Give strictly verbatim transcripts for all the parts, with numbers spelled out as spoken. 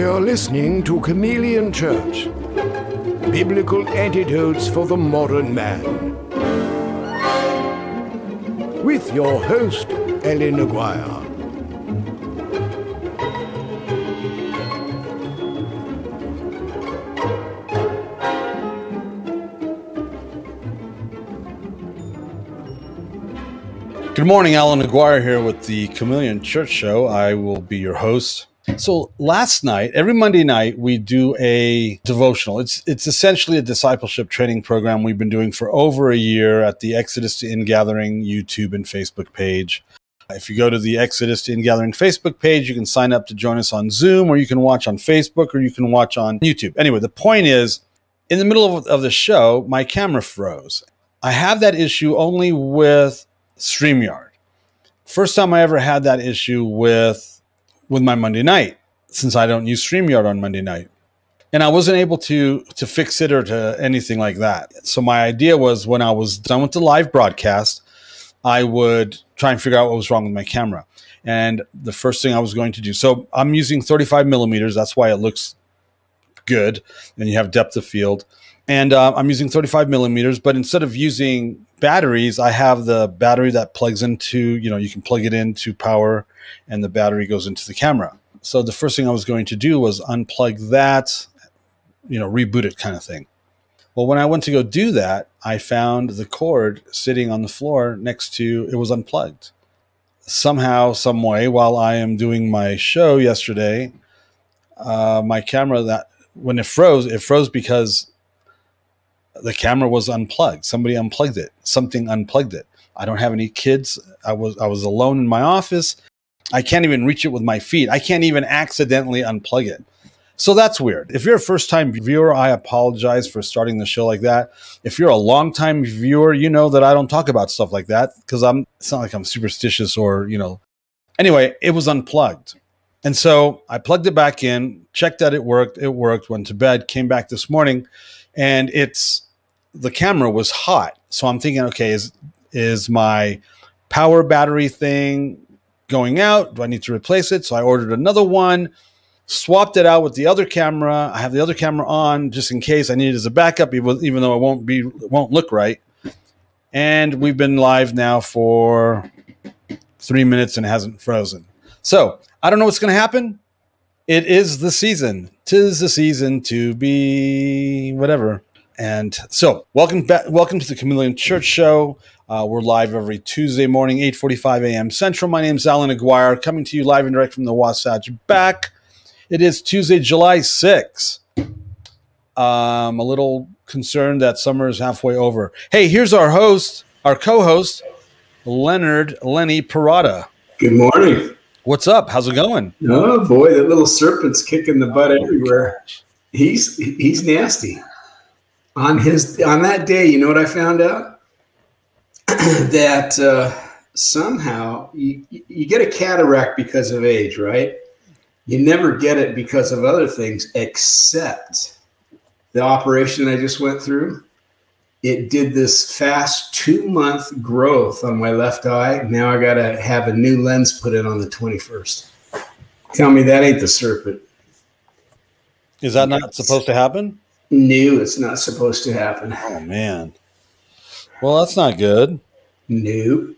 You're listening to Chameleon Church, Biblical Antidotes for the Modern Man, with your host, Allan Aguirre. Good morning, Allan Aguirre here with the Chameleon Church Show. I will be your host. So last night, every Monday night, we do a devotional. It's it's essentially a discipleship training program we've been doing for over a year at the Exodus to In-Gathering YouTube and Facebook page. If you go to the Exodus to In-Gathering Facebook page, you can sign up to join us on Zoom, or you can watch on Facebook, or you can watch on YouTube. Anyway, the point is, in the middle of, of the show, my camera froze. I have that issue only with StreamYard. First time I ever had that issue with with my Monday night, since I don't use StreamYard on Monday night. And I wasn't able to to fix it or to anything like that. So my idea was, when I was done with the live broadcast, I would try and figure out what was wrong with my camera. And the first thing I was going to do, so I'm using thirty-five millimeters. That's why it looks good and you have depth of field. And uh, I'm using thirty-five millimeters, but instead of using batteries, I have the battery that plugs into, you know, you can plug it into power and the battery goes into the camera. So the first thing I was going to do was unplug that, you know, reboot it kind of thing. Well, when I went to go do that, I found the cord sitting on the floor next to, it was unplugged. Somehow, some way, while I am doing my show yesterday, uh, my camera, that when it froze, it froze because the camera was unplugged. Somebody unplugged it. Something unplugged it. I don't have any kids. I was I was alone in my office. I can't even reach it with my feet. I can't even accidentally unplug it. So that's weird. If you're a first-time viewer, I apologize for starting the show like that. If you're a long-time viewer, you know that I don't talk about stuff like that because I'm. It's not like I'm superstitious or, you know. Anyway, it was unplugged. And so I plugged it back in, checked that it worked. It worked, went to bed, came back this morning. And it's the camera was hot. So I'm thinking, okay, is is my power battery thing going out? Do I need to replace it? So I ordered another one, swapped it out with the other camera. I have the other camera on just in case I need it as a backup, even, even though it won't be it won't look right. And we've been live now for three minutes and it hasn't frozen. So I don't know what's going to happen. It is the season. Tis the season to be whatever. And so welcome back. Welcome to the Chameleon Church Show. Uh, we're live every Tuesday morning, eight forty-five a.m. Central. My name is Allan Aguirre, coming to you live and direct from the Wasatch Back. It is Tuesday, July sixth. Um, a little concerned that summer is halfway over. Hey, here's our host, our co-host, Leonard Lenny Parada. Good morning. What's up? How's it going? Oh boy, that little serpent's kicking the butt oh, everywhere. Gosh. He's he's nasty. On his on that day, you know what I found out? that uh, somehow you, you get a cataract because of age, right? You never get it because of other things, except the operation I just went through. It did this fast two-month growth on my left eye. Now I got to have a new lens put in on the twenty-first. Tell me that ain't the serpent. Is that not supposed to happen? No, it's not supposed to happen. Oh, man. Well, that's not good. No.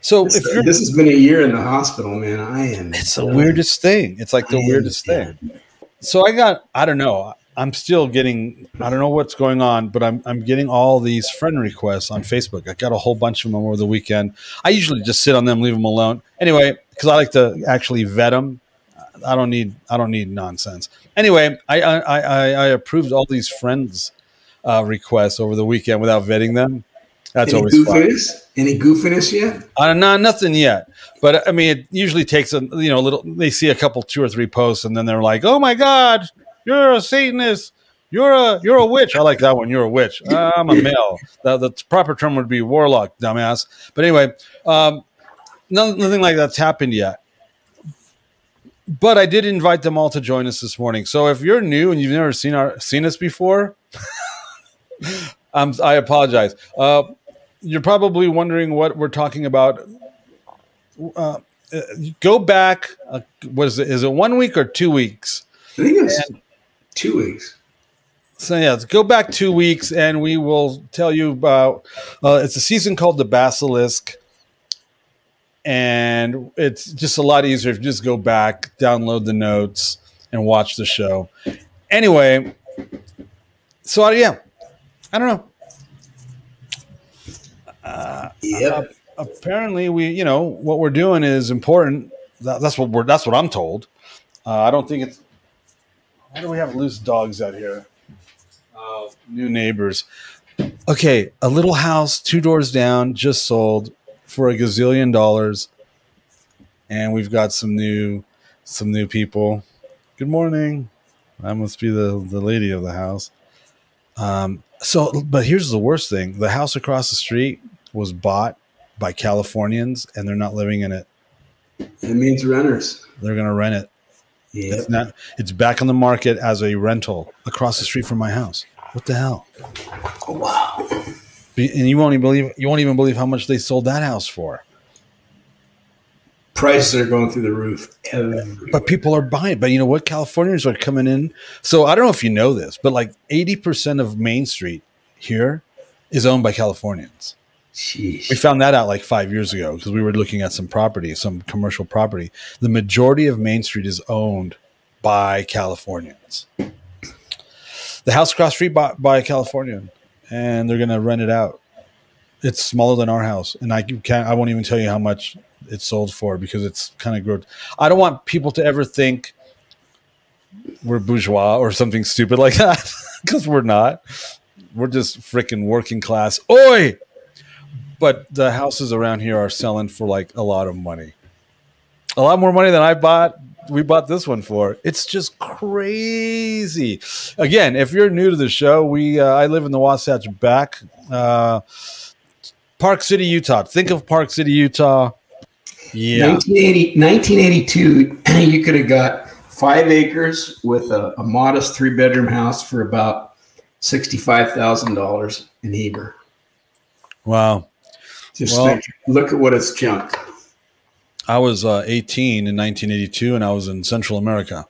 So this, if you're, this has been a year in the hospital, man. I am. It's the weirdest thing. It's like the weirdest thing. So I got, I don't know. I'm still getting, I don't know what's going on, but I'm I'm getting all these friend requests on Facebook. I got a whole bunch of them over the weekend. I usually just sit on them, leave them alone. Anyway, because I like to actually vet them. I don't need I don't need nonsense. Anyway, I I, I, I approved all these friends uh, requests over the weekend without vetting them. That's Any always goofiness? Fun. Any goofiness yet? Uh, no, nothing yet. But I mean, it usually takes a you know a little. They see a couple, two or three posts, and then they're like, "Oh my God. You're a Satanist. You're a you're a witch." I like that one. You're a witch. I'm a male. The, the proper term would be warlock, dumbass. But anyway, um, no, nothing like that's happened yet. But I did invite them all to join us this morning. So if you're new and you've never seen our seen us before, I'm, I apologize. Uh, you're probably wondering what we're talking about. Uh, go back. Uh, what is it? Is it one week or two weeks? I think it's two weeks. So yeah, let's go back two weeks, and we will tell you about. Uh, it's a season called the Basilisk, and it's just a lot easier if you just go back, download the notes, and watch the show. Anyway, so uh, yeah, I don't know. Uh, yep. uh, apparently, we you know what we're doing is important. That, that's what we're. That's what I'm told. Uh, I don't think it's. Why do we have loose dogs out here? Oh, new neighbors. Okay, a little house two doors down just sold for a gazillion dollars, and we've got some new, some new people. Good morning. I must be the the lady of the house. Um. So, but here's the worst thing: the house across the street was bought by Californians, and they're not living in it. It means renters. They're gonna rent it. Yeah. It's not, it's back on the market as a rental across the street from my house. What the hell? Oh, wow. And you won't even believe you won't even believe how much they sold that house for. Prices are going through the roof everywhere. But people are buying. But you know what? Californians are coming in. So I don't know if you know this, but like eighty percent of Main Street here is owned by Californians. Jeez. We found that out like five years ago because we were looking at some property, some commercial property. The majority of Main Street is owned by Californians. The house across the street bought by a Californian, and they're going to rent it out. It's smaller than our house, and I can't. I won't even tell you how much it sold for because it's kind of gross. I don't want people to ever think we're bourgeois or something stupid like that because we're not. We're just freaking working class. Oi! But the houses around here are selling for like a lot of money. A lot more money than I bought. We bought this one for. It's just crazy. Again, if you're new to the show, we uh, I live in the Wasatch Back, uh, Park City, Utah. Think of Park City, Utah. Yeah. nineteen eighty, nineteen eighty-two, you could have got five acres with a, a modest three-bedroom house for about sixty-five thousand dollars in Heber. Wow. Just well, think, look at what it's jumped. I was uh, eighteen in nineteen eighty-two, and I was in Central America.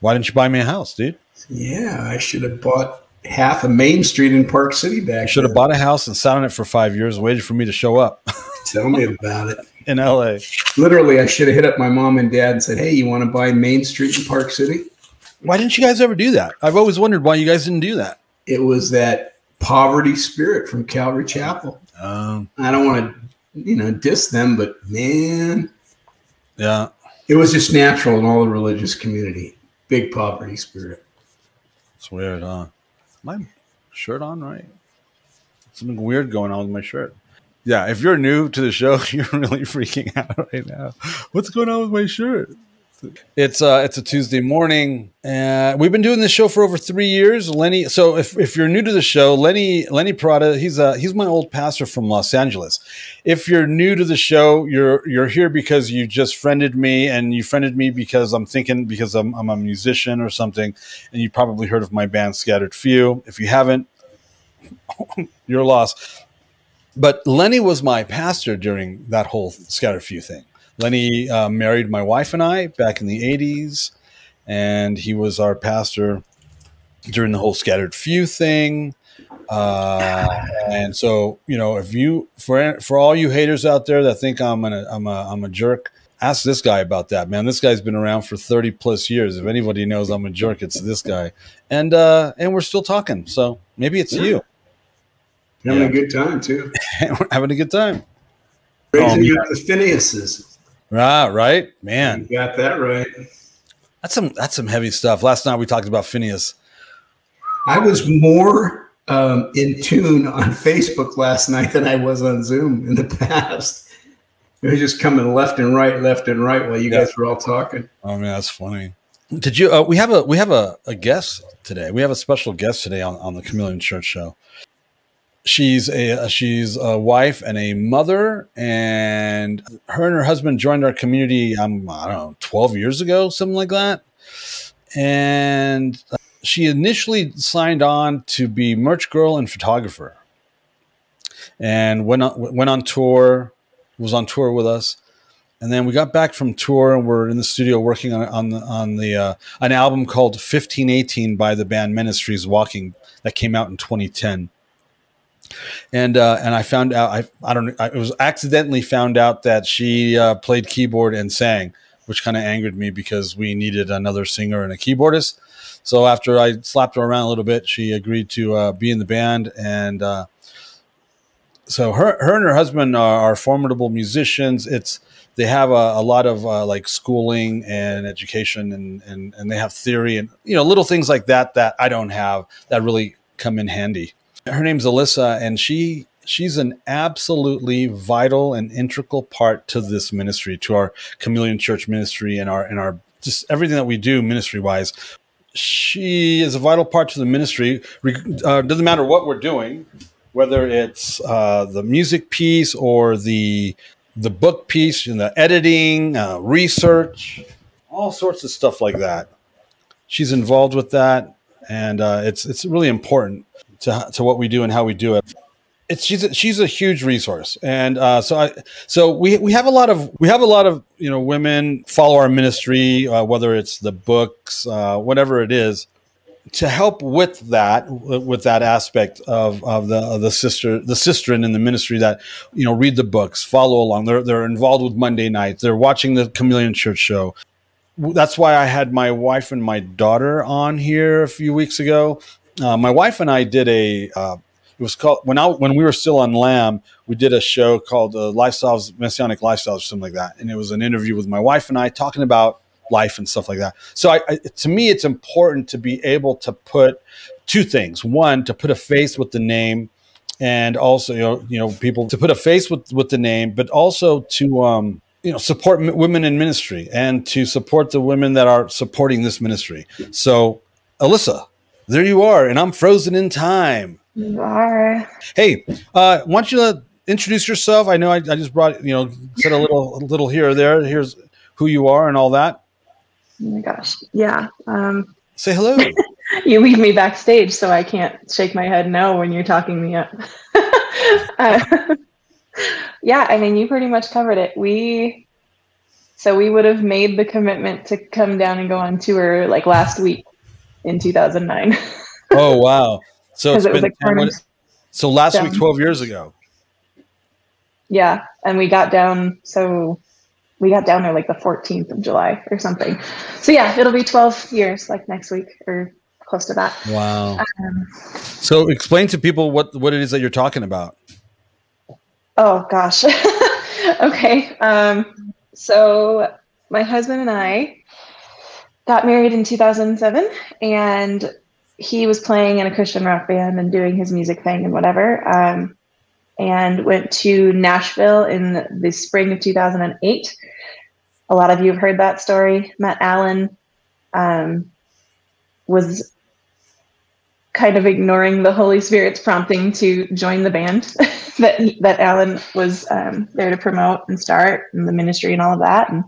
Why didn't you buy me a house, dude? Yeah, I should have bought half a Main Street in Park City back. Should have bought a house and sat on it for five years, waited for me to show up. Tell me about it. In L A. Literally, I should have hit up my mom and dad and said, hey, you want to buy Main Street in Park City? Why didn't you guys ever do that? I've always wondered why you guys didn't do that. It was that poverty spirit from Calvary Chapel. Um, I don't want to, you know, diss them, but man, yeah, it was just natural in all the religious community. Big poverty spirit. It's weird, huh? My shirt on, right? Something weird going on with my shirt. Yeah, if you're new to the show, you're really freaking out right now. What's going on with my shirt? It's uh it's a Tuesday morning, and we've been doing this show for over three years. Lenny, so if, if you're new to the show, Lenny Lenny Parada, he's uh he's my old pastor from Los Angeles. If you're new to the show, you're you're here because you just friended me, and you friended me because I'm thinking because I'm I'm a musician or something, and you probably heard of my band Scattered Few. If you haven't, you're lost. But Lenny was my pastor during that whole Scattered Few thing. Lenny uh, married my wife and I back in the eighties, and he was our pastor during the whole Scattered Few thing. Uh, and so, you know, if you for for all you haters out there that think I'm an, I'm a I'm a jerk, ask this guy about that, man. This guy's been around for thirty plus years. If anybody knows I'm a jerk, it's this guy. And uh, and we're still talking, so maybe it's yeah. you. Having yeah. a good time too. We're having a good time. Raising up the Phineas's. Ah, right, man. You got that right. That's some that's some heavy stuff. Last night we talked about Phineas. I was more um, in tune on Facebook last night than I was on Zoom in the past. It was just coming left and right, left and right while you yeah. guys were all talking. Oh man, that's funny. Did you? Uh, we have a we have a, a guest today. We have a special guest today on, on the Chameleon Church Show. She's a she's a wife and a mother, and her and her husband joined our community. Um, I don't know, twelve years ago, something like that. And she initially signed on to be merch girl and photographer, and went on, went on tour, was on tour with us, And then we got back from tour and we're in the studio working on on the, on the uh, an album called fifteen eighteen by the band Ministries Walking that came out in twenty ten. And uh, and I found out I I don't I, it was accidentally found out that she uh, played keyboard and sang, which kind of angered me because we needed another singer and a keyboardist. So after I slapped her around a little bit, she agreed to uh, be in the band. And uh, so her her and her husband are, are formidable musicians. It's They have a, a lot of uh, like schooling and education, and, and and they have theory and you know little things like that that I don't have that really come in handy. Her name's Elysa, and she she's an absolutely vital and integral part to this ministry, to our Chameleon Church ministry, and our and our just everything that we do ministry wise. She is a vital part to the ministry. Uh, doesn't matter what we're doing, whether it's uh, the music piece or the the book piece and the editing, uh, research, all sorts of stuff like that. She's involved with that. And uh, it's it's really important to to what we do and how we do it. It's she's a, she's a huge resource. And uh, so I so we we have a lot of we have a lot of you know women follow our ministry, uh, whether it's the books, uh, whatever it is, to help with that with that aspect of of the of the sister the sisterin in the ministry that you know read the books, follow along, they're they're involved with Monday nights, they're watching the Chameleon Church Show. That's why I had my wife and my daughter on here a few weeks ago. Uh, my wife and I did a uh, it was called when I when we were still on Lamb, we did a show called uh, Lifestyles, Messianic Lifestyles or something like that, and it was an interview with my wife and I talking about life and stuff like that. So I, I, to me, it's important to be able to put two things: one, to put a face with the name, and also you know, you know, people to put a face with, with the name, but also to um, you know, support m- women in ministry and to support the women that are supporting this ministry. So, Elysa, there you are, and I'm frozen in time. You are. Hey, uh, why don't you uh, introduce yourself? I know I, I just brought you know said a little a little here or there. Here's who you are and all that. Oh my gosh. Yeah. Um, Say hello. You leave me backstage, so I can't shake my head no when you're talking me up. uh, yeah. I mean, you pretty much covered it. We, so we would have made the commitment to come down and go on tour like last week in two thousand nine. Oh, wow. So it's it been, was like what, so last down. week, twelve years ago. Yeah. And we got down. So we got down there like the fourteenth of July or something. So yeah, it'll be twelve years like next week or close to that. Wow. Um, so explain to people what, what it is that you're talking about. Oh gosh. Okay. Um, so my husband and I got married in two thousand seven, and he was playing in a Christian rock band and doing his music thing and whatever. Um, and went to Nashville in the spring of two thousand eight. A lot of you have heard that story. Matt Allen um, was kind of ignoring the Holy Spirit's prompting to join the band that he, that Allen was um, there to promote and start, and the ministry and all of that. And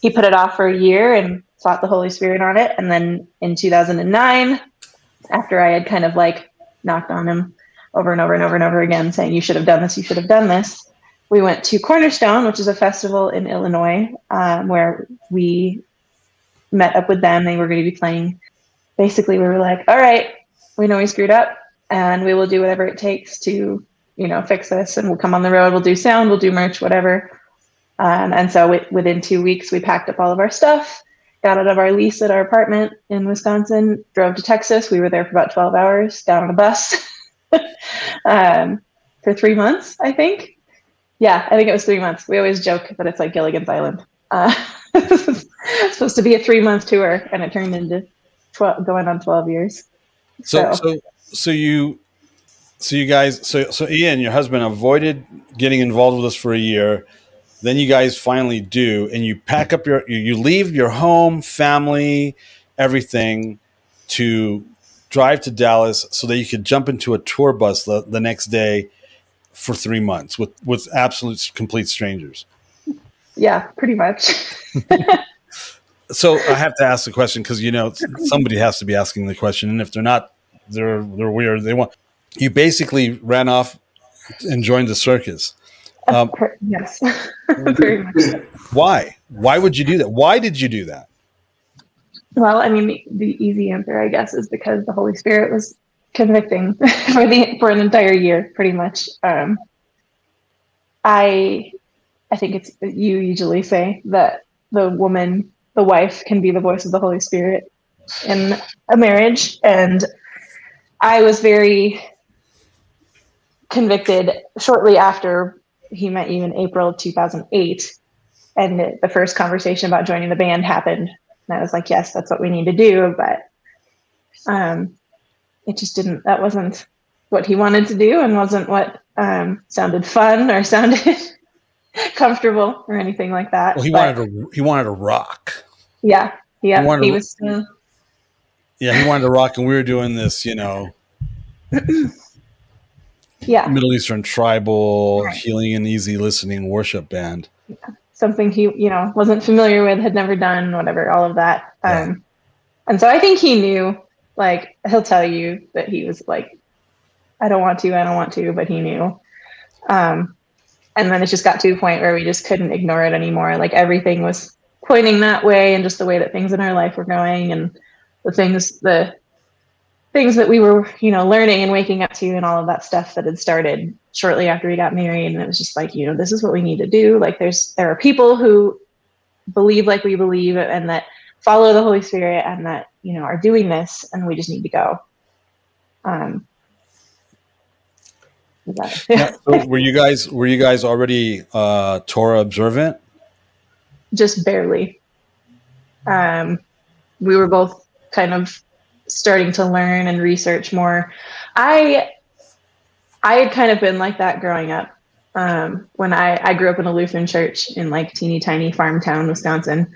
he put it off for a year and fought the Holy Spirit on it. And then in two thousand nine, after I had kind of like knocked on him over and over and over and over again, saying, you should have done this, you should have done this. We went to Cornerstone, which is a festival in Illinois, um, where we met up with them. They were going to be playing. Basically, we were like, all right, we know we screwed up, and we will do whatever it takes to, you know, fix this. And we'll come on the road, we'll do sound, we'll do merch, whatever. Um, and so we, within two weeks, we packed up all of our stuff, got out of our lease at our apartment in Wisconsin, drove to Texas. We were there for about twelve hours, got on a bus. um, for three months, I think. Yeah, I think it was three months. We always joke that it's like Gilligan's Island. Uh, it's supposed to be a three-month tour, and it turned into twelve, going on twelve years. So, so, so, so you, so you guys, so, so Ian, your husband, avoided getting involved with us for a year. Then you guys finally do, and you pack up your, you leave your home, family, everything, to drive to Dallas so that you could jump into a tour bus the, the next day for three months with, with absolute complete strangers. Yeah, pretty much. So I have to ask the question, because, you know, somebody has to be asking the question. And if they're not, they're, they're weird. They want, you basically ran off and joined the circus. Um, yes, very much so. Why? Why would you do that? Why did you do that? Well, I mean, the, the easy answer, I guess, is because the Holy Spirit was convicting for the for an entire year, pretty much. Um, I, I think it's you usually say that the woman, the wife, can be the voice of the Holy Spirit in a marriage, and I was very convicted shortly after he met you in April two thousand eight, and the first conversation about joining the band happened. And I was like, yes, that's what we need to do. But um, it just didn't, that wasn't what he wanted to do, and wasn't what um, sounded fun or sounded comfortable or anything like that. Well, he but, wanted to, he wanted to rock. Yeah. Yeah. He, he to, was still. Yeah. He wanted to rock, and we were doing this, you know, yeah, Middle Eastern tribal, right, healing and easy listening worship band. Yeah. Something he, you know, wasn't familiar with, had never done, whatever, all of that. Um, yeah. And so I think he knew, like, he'll tell you that he was like, I don't want to, I don't want to, but he knew. Um, and then it just got to a point where we just couldn't ignore it anymore. Like, everything was pointing that way, and just the way that things in our life were going, and the things, the things that we were, you know, learning and waking up to, and all of that stuff that had started shortly after we got married. And it was just like, you know, this is what we need to do. Like, there's, there are people who believe like we believe, and that follow the Holy Spirit, and that, you know, are doing this, and we just need to go. Um, that- yeah, so were you guys, were you guys already uh, Torah observant? Just barely. Um, we were both kind of starting to learn and research more. I, I had kind of been like that growing up. Um, when I, I grew up in a Lutheran church in like teeny tiny farm town, Wisconsin,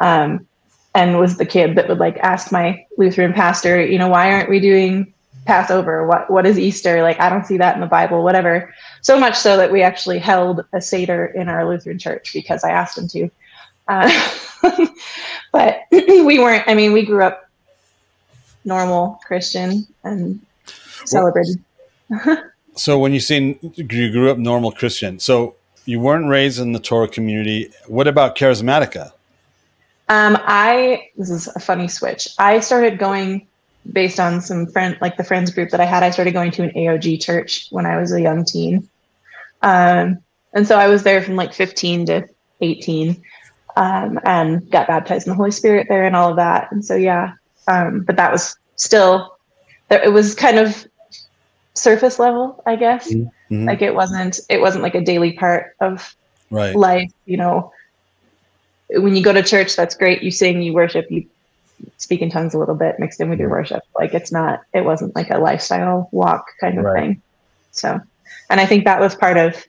um, and was the kid that would like ask my Lutheran pastor, you know, why aren't we doing Passover? What, what is Easter? Like, I don't see that in the Bible, whatever. So much so that we actually held a Seder in our Lutheran church because I asked him to. Uh, but we weren't, I mean, we grew up normal Christian and celebrated. So when you say you grew up normal Christian, so you weren't raised in the Torah community. What about Charismatica? Um, I, this is a funny switch. I started going based on some friend, like the friends group that I had. I started going to an A O G church when I was a young teen. Um, and so I was there from like fifteen to eighteen, um, and got baptized in the Holy Spirit there and all of that. And so, yeah. Um, but that was still, it was kind of surface level, I guess. Mm-hmm. Like it wasn't, it wasn't like a daily part of right. life. You know, when you go to church, that's great. You sing, you worship, you speak in tongues a little bit mixed in with your worship. Like it's not, it wasn't like a lifestyle walk kind of right. thing. So, and I think that was part of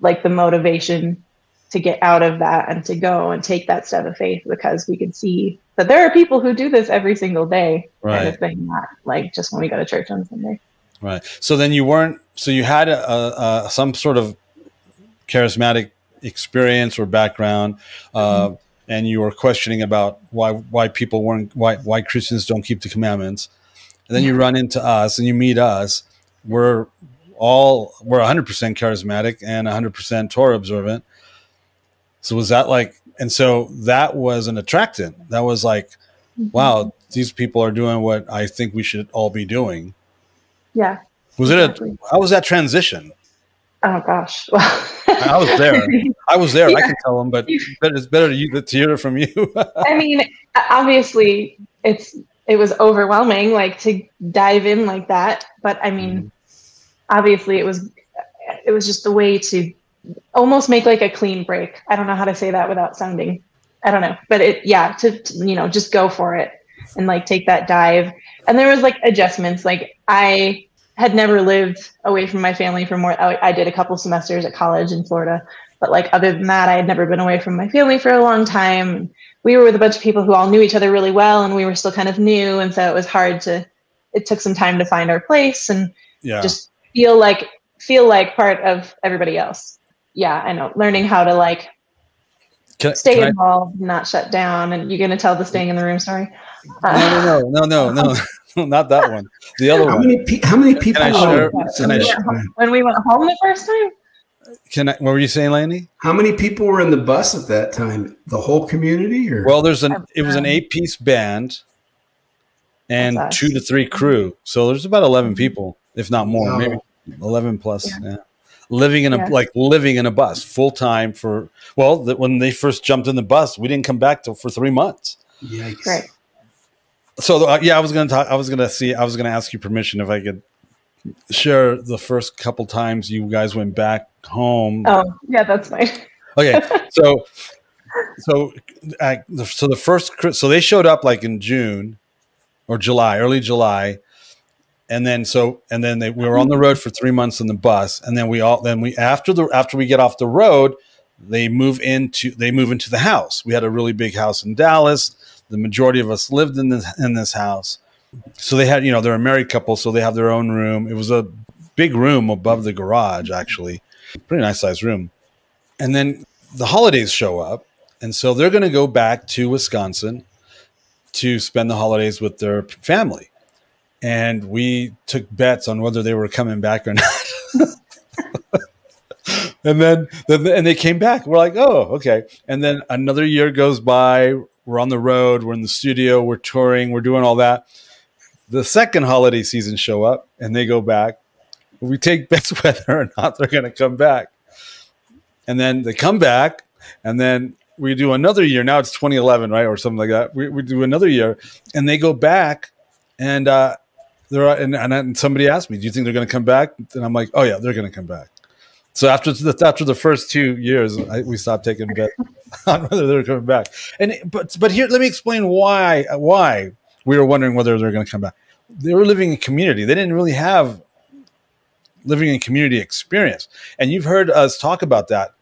like the motivation to get out of that and to go and take that step of faith, because we could see that there are people who do this every single day, right. kind of thing, not like just when we go to church on Sunday. Right. So then you weren't, so you had a, a, a some sort of charismatic experience or background, uh, mm-hmm. and you were questioning about why, why people weren't, why, why Christians don't keep the commandments. And then yeah. you run into us and you meet us. We're all, we're one hundred percent charismatic and one hundred percent Torah observant. So was that like, and so that was an attractant. That was like, mm-hmm. wow, these people are doing what I think we should all be doing. Yeah. Was exactly. it a, how was that transition? Oh gosh. Well, I was there. I was there. Yeah. I can tell them, but it's better to, you, to hear it from you. I mean, obviously it's, it was overwhelming, like to dive in like that. But I mean, obviously it was, it was just the way to almost make like a clean break. I don't know how to say that without sounding, I don't know, but it, yeah, to, to, you know, just go for it and like take that dive. And there was like adjustments. Like I had never lived away from my family for more, I, I did a couple semesters at college in Florida, but like other than that, I had never been away from my family for a long time. We were with a bunch of people who all knew each other really well, and we were still kind of new. And so it was hard to, it took some time to find our place and yeah. just feel like, feel like part of everybody else. Yeah, I know. Learning how to like can, stay can involved, I, not shut down. And you're going to tell the staying in the room story. Uh, no, no, no, no, no, not that one. The other how one. Many pe- how many people? Can I share, oh, can I share? When we went home the first time? Can I, what were you saying, Landy? How many people were in the bus at that time? The whole community, or well, there's an it was an eight-piece band and two to three crew, so there's about eleven people, if not more, wow. maybe eleven plus. Yeah. yeah. Living in a yeah. like living in a bus full time for well, that when they first jumped in the bus, we didn't come back till for three months. Yikes! Right. So uh, yeah, I was gonna talk. I was gonna see. I was gonna ask you permission if I could share the first couple times you guys went back home. Oh yeah, that's fine. Okay, so so uh, so the first so they showed up like in June or July, early July. And then so, and then they, we were on the road for three months in the bus, and then we all, then we after the after we get off the road, they move into they move into the house. We had a really big house in Dallas. The majority of us lived in this in this house. So they had, you know, they're a married couple, so they have their own room. It was a big room above the garage, actually, pretty nice sized room. And then the holidays show up, and so they're going to go back to Wisconsin to spend the holidays with their family. And we took bets on whether they were coming back or not. and then and they came back. We're like, oh, okay. And then another year goes by. We're on the road. We're in the studio. We're touring. We're doing all that. The second holiday season show up, and they go back. We take bets whether or not they're going to come back. And then they come back, and then we do another year. Now it's twenty eleven, right, or something like that. We, we do another year, and they go back, and uh, There are, and, and somebody asked me, do you think they're going to come back? And I'm like, oh, yeah, they're going to come back. So after the, after the first two years, I, we stopped taking bets on whether they were coming back. And But but here, let me explain why why we were wondering whether they were going to come back. They were living in community. They didn't really have living in community experience. And you've heard us talk about that,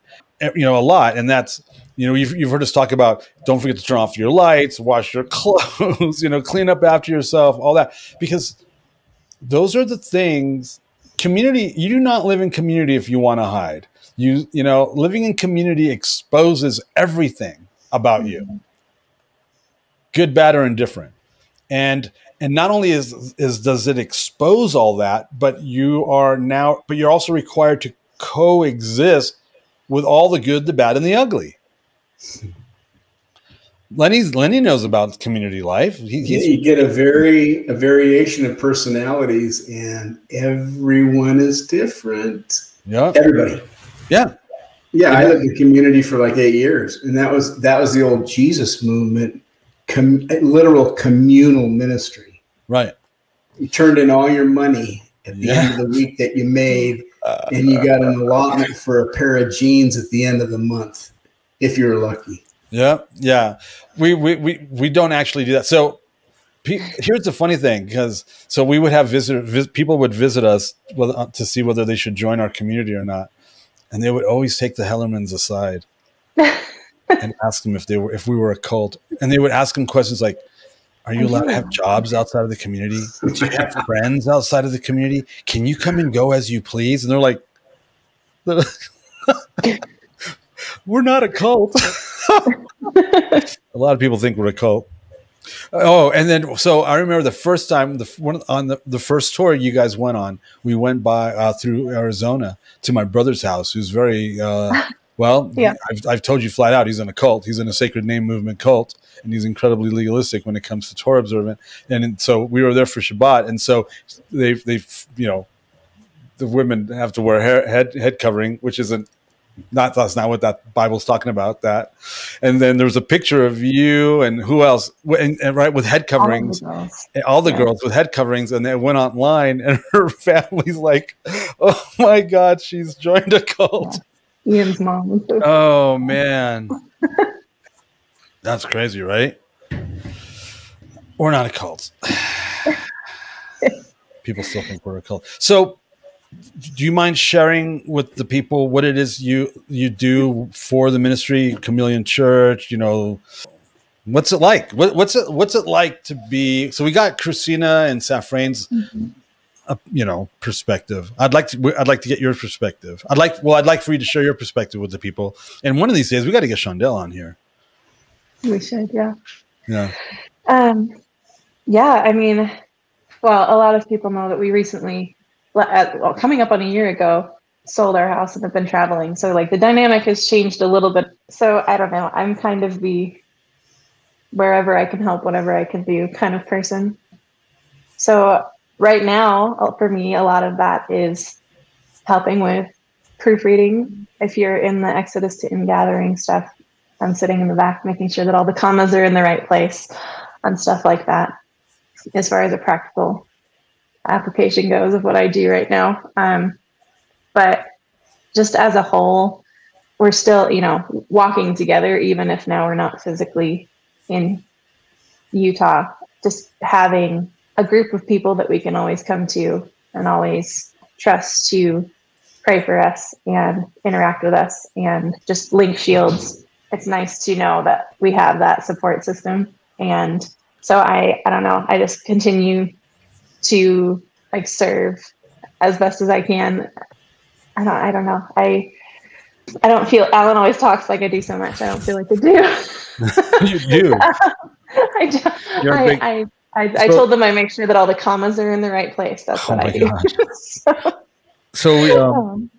you know, a lot. And that's, you know, you've, you've heard us talk about don't forget to turn off your lights, wash your clothes, you know, clean up after yourself, all that. Because those are the things. Community, you do not live in community if you want to hide. You you know, living in community exposes everything about you. Good, bad, or indifferent. And and not only is is does it expose all that, but you are now but you're also required to coexist with all the good, the bad, and the ugly. Lenny's Lenny knows about community life. He, yeah, you get a very a variation of personalities, and everyone is different. Yeah, everybody. Yeah, yeah. I lived in community for like eight years, and that was that was the old Jesus movement, com, literal communal ministry. Right. You turned in all your money at the yeah. end of the week that you made, uh, and you got an allotment for a pair of jeans at the end of the month, if you're lucky. Yeah, yeah, we we we we don't actually do that. So pe- here's the funny thing, because so we would have visit vis- people would visit us with, uh, to see whether they should join our community or not, and they would always take the Hellermans aside and ask them if they were if we were a cult, and they would ask them questions like, "Are you allowed to have jobs outside of the community? Do you have friends outside of the community? Can you come and go as you please?" And they're like, "We're not a cult." A lot of people think we're a cult. Oh, and then so I remember the first time the one on the, the first tour you guys went on. We went by uh, through Arizona to my brother's house, who's very uh, well. Yeah. I've, I've told you flat out, he's in a cult. He's in a Sacred Name Movement cult, and he's incredibly legalistic when it comes to Torah observant. And, and so we were there for Shabbat, and so they they you know the women have to wear hair, head head covering, which isn't. Not that's not what that Bible's talking about. That, and then there was a picture of you and who else, and, and right with head coverings, all the girls, all the yeah. girls with head coverings, and they went online, and her family's like, "Oh my God, she's joined a cult." Yeah. Ian's mom was so oh man, that's crazy, right? We're not a cult. People still think we're a cult. So. Do you mind sharing with the people what it is you you do for the ministry, Chameleon Church? You know, what's it like? What, what's it What's it like to be? So we got Christina and Safrain's, mm-hmm. uh, you know, perspective. I'd like to. I'd like to get your perspective. I'd like. Well, I'd like for you to share your perspective with the people. And one of these days, we got to get Shondell on here. We should, yeah. Yeah. Um. Yeah. I mean, well, a lot of people know that we recently. Well, coming up on a year ago, sold our house and have been traveling. So like the dynamic has changed a little bit. So I don't know, I'm kind of the wherever I can help, whatever I can do kind of person. So right now for me, a lot of that is helping with proofreading. If you're in the Exodus to In-Gathering stuff, I'm sitting in the back, making sure that all the commas are in the right place and stuff like that. As far as a practical application goes of what I do right now. Um, but just as a whole, we're still, you know, walking together, even if now we're not physically in Utah, just having a group of people that we can always come to and always trust to pray for us and interact with us and just link shields. It's nice to know that we have that support system. And so I, I don't know, I just continue to like serve as best as I can. I don't, I don't know. I, I don't feel, Alan always talks like I do so much. I don't feel like I do. You do. I, do. I, big... I, I, I so, told them I make sure that all the commas are in the right place. That's oh what I do. so, So, we, um,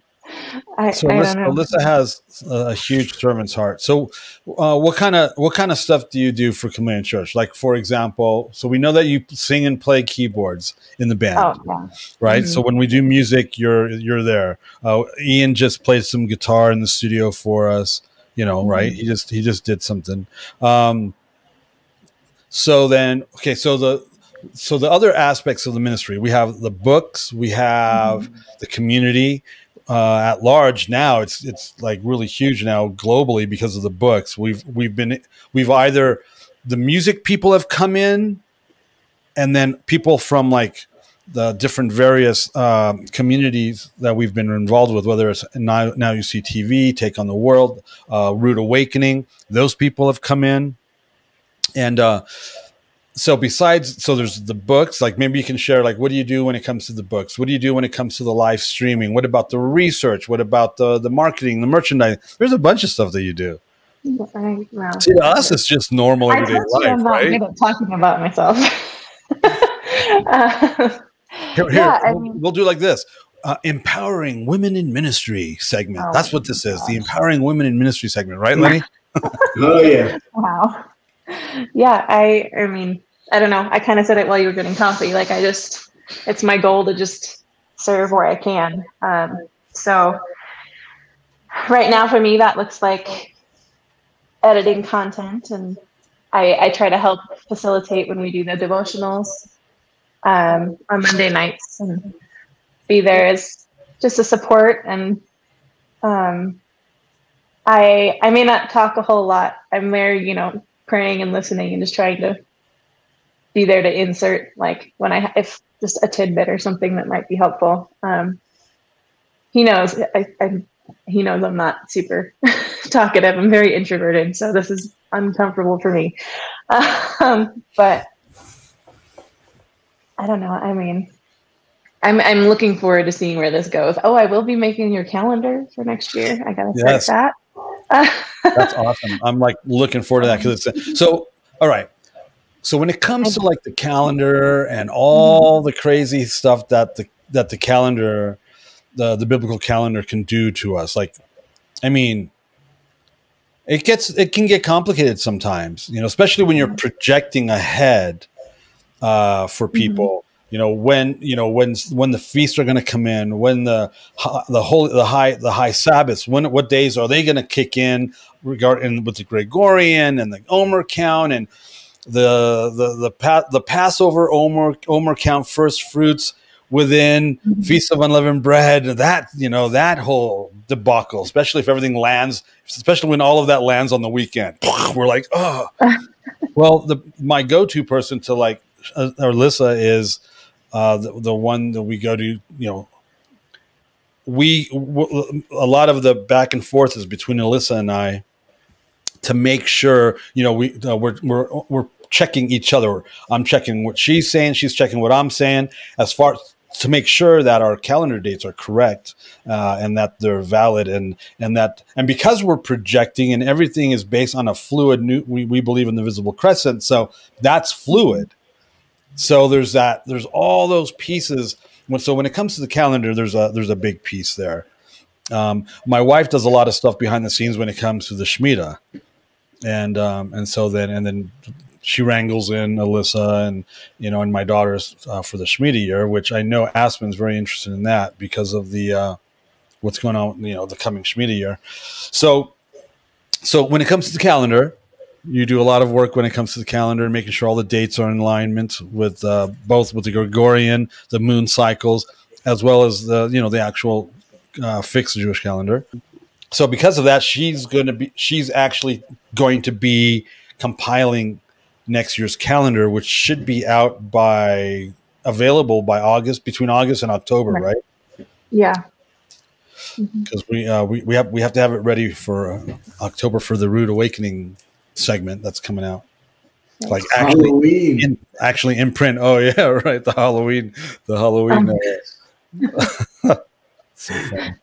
I, so Alyssa, I Alyssa has a huge servant's heart. So, uh, what kind of what kind of stuff do you do for Chameleon Church? Like, for example, so we know that you sing and play keyboards in the band, oh, yeah. right? Mm-hmm. So when we do music, you're you're there. Uh, Ian just played some guitar in the studio for us, you know, mm-hmm. right? He just he just did something. Um, so then, okay, so the. So the other aspects of the ministry, we have the books, we have mm-hmm. the community uh, at large. Now it's it's like really huge now globally because of the books. We've we've been we've either the music people have come in, and then people from like the different various um, communities that we've been involved with, whether it's now, now you see T V, Take on the World, uh, Root Awakening. Those people have come in, and. Uh, So besides, so there's the books, like maybe you can share, like, what do you do when it comes to the books? What do you do when it comes to the live streaming? What about the research? What about the, the marketing, the merchandising? There's a bunch of stuff that you do. I, well, See, to us, it's just normal everyday life, I'm not right? I'm talking about myself. uh, here, here yeah, we'll, I mean, we'll do like this. Uh, empowering Women in Ministry segment. Oh, That's what this is, gosh. The Empowering Women in Ministry segment, right, Lenny? Oh, yeah. Wow. Yeah, I, I mean, I don't know. I kind of said it while you were getting coffee. Like I just, it's my goal to just serve where I can. Um, so right now for me, that looks like editing content. And I, I try to help facilitate when we do the devotionals um, on Monday nights and be there as just a support. And um, I, I may not talk a whole lot. I'm there, you know, praying and listening and just trying to be there to insert like when I if just a tidbit or something that might be helpful. Um, he knows I, I he knows I'm not super talkative. I'm very introverted, so this is uncomfortable for me. Um, but I don't know. I mean, I'm I'm looking forward to seeing where this goes. Oh, I will be making your calendar for next year. I gotta yes. start that. That's awesome. I'm like looking forward to that because it's so. All right. So when it comes to like the calendar and all the crazy stuff that the that the calendar, the the biblical calendar can do to us, like, I mean, it gets it can get complicated sometimes. You know, especially when you're projecting ahead uh, for people. Mm-hmm. You know when you know when when the feasts are going to come in, when the the holy the high the high Sabbaths, when what days are they going to kick in? Regarding with the Gregorian and the Omer count and the the the, pa- the Passover Omer Omer count, first fruits within mm-hmm. Feast of Unleavened Bread. That you know that whole debacle, especially if everything lands, especially when all of that lands on the weekend. We're like, oh, well, the my go-to person to like uh, Alyssa is. Uh, the, the one that we go to, you know, we w- a lot of the back and forth is between Alyssa and I to make sure, you know, we uh, we're we're we're checking each other. I'm checking what she's saying, she's checking what I'm saying, as far to make sure that our calendar dates are correct uh, and that they're valid and and that and because we're projecting and everything is based on a fluid. New, we we believe in the visible crescent, so that's fluid. So there's that. There's all those pieces. So when it comes to the calendar, there's a there's a big piece there. Um, my wife does a lot of stuff behind the scenes when it comes to the Shemitah. And, um, and so then, and then she wrangles in Elysa and, you know, and my daughters uh, for the Shemitah year, which I know Aspen's very interested in that because of the, uh, what's going on, you know, the coming Shemitah year. So, so when it comes to the calendar, you do a lot of work when it comes to the calendar and making sure all the dates are in alignment with, uh, both with the Gregorian, the moon cycles, as well as the, you know, the actual, uh, fixed Jewish calendar. So because of that, she's going to be, she's actually going to be compiling next year's calendar, which should be out by available by August, between August and October. Right. right? Yeah. Because we, uh, we, we have, we have to have it ready for uh, October for the Root Awakening segment that's coming out. Like actually in, actually in print. Oh yeah. Right. The Halloween, the Halloween. Um, so funny.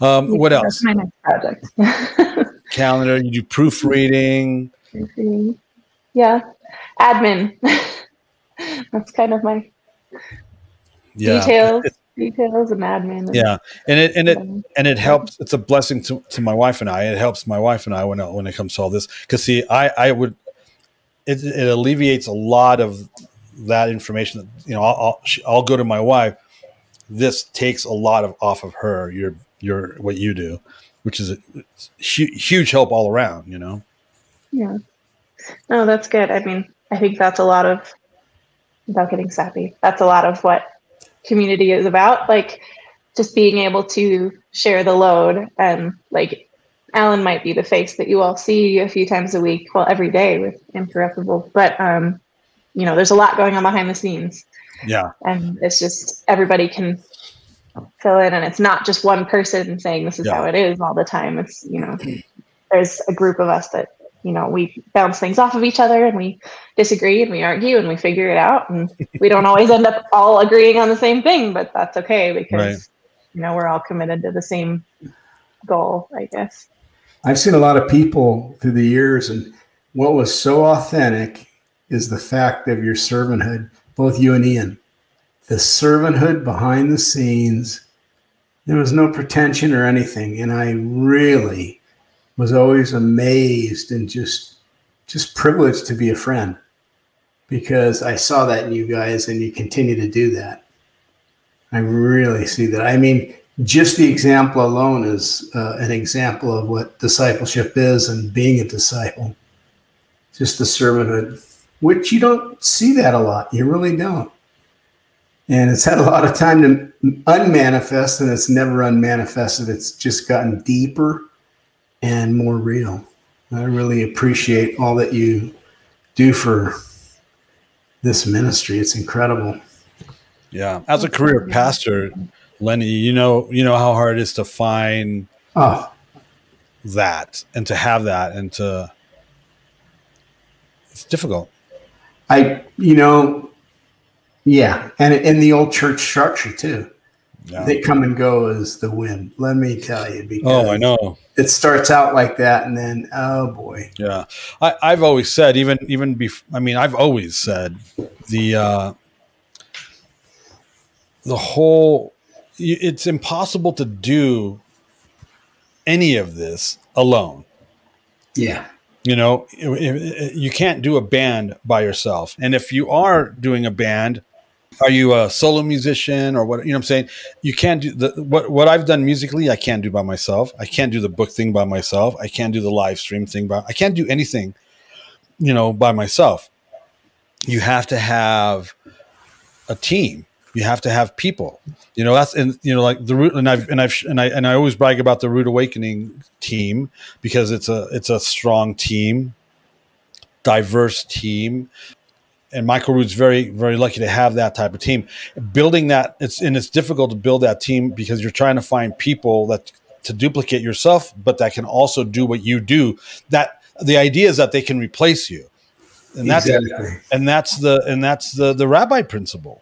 Um, what else? That's my next project. Calendar. You do proofreading. Proofreading. Yeah. Admin. That's kind of my yeah. details. It's, details and admin. Yeah. And it, and it, and it helps. It's a blessing to, to my wife and I, it helps my wife and I when, when it comes to all this. Cause see, I, I would, it, it alleviates a lot of that information that, you know, I'll, I'll, I'll go to my wife. This takes a lot of off of her, your, your, what you do, which is a hu- huge help all around, you know? Yeah. No, that's good. I mean, I think that's a lot of, without getting sappy, that's a lot of what community is about. Like just being able to share the load. And like Allan might be the face that you all see a few times a week, well, every day with Incorruptible, but, um, you know, there's a lot going on behind the scenes. Yeah. And it's just everybody can fill in, and it's not just one person saying this is yeah. how it is all the time. It's, you know, there's a group of us that, you know, we bounce things off of each other and we disagree and we argue and we figure it out, and we don't always end up all agreeing on the same thing, but that's okay because, right. you know, we're all committed to the same goal, I guess. I've seen a lot of people through the years, and what was so authentic is the fact of your servanthood. Both you and Ian, the servanthood behind the scenes, there was no pretension or anything. And I really was always amazed and just, just privileged to be a friend, because I saw that in you guys, and you continue to do that. I really see that. I mean, just the example alone is uh, an example of what discipleship is and being a disciple, just the servanthood, which you don't see that a lot. You really don't. And it's had a lot of time to unmanifest, and it's never unmanifested. It's just gotten deeper and more real. I really appreciate all that you do for this ministry. It's incredible. Yeah. As a career pastor, Lenny, you know, you know how hard it is to find oh. that and to have that and to, it's difficult. I, you know, yeah. And in the old church structure too, yeah. they come and go as the wind. Let me tell you, because oh, I know it starts out like that. And then, oh boy. Yeah. I, I've always said, even, even before, I mean, I've always said the, uh, the whole, it's impossible to do any of this alone. Yeah. You know, you can't do a band by yourself. And if you are doing a band, are you a solo musician or what? You know what I'm saying? You can't do the, what, what I've done musically. I can't do by myself. I can't do the book thing by myself. I can't do the live stream thing. By, I can't do anything, you know, by myself. You have to have a team. You have to have people, you know, that's, and you know, like the Root, and I've, and I've, and I, and I always brag about the Root Awakening team, because it's a, it's a strong team, diverse team. And Michael Root's very, very lucky to have that type of team. Building that, it's, and it's difficult to build that team because you're trying to find people that to duplicate yourself, but that can also do what you do. That the idea is that they can replace you. And that's, exactly. and that's the, and that's the, the rabbi principle.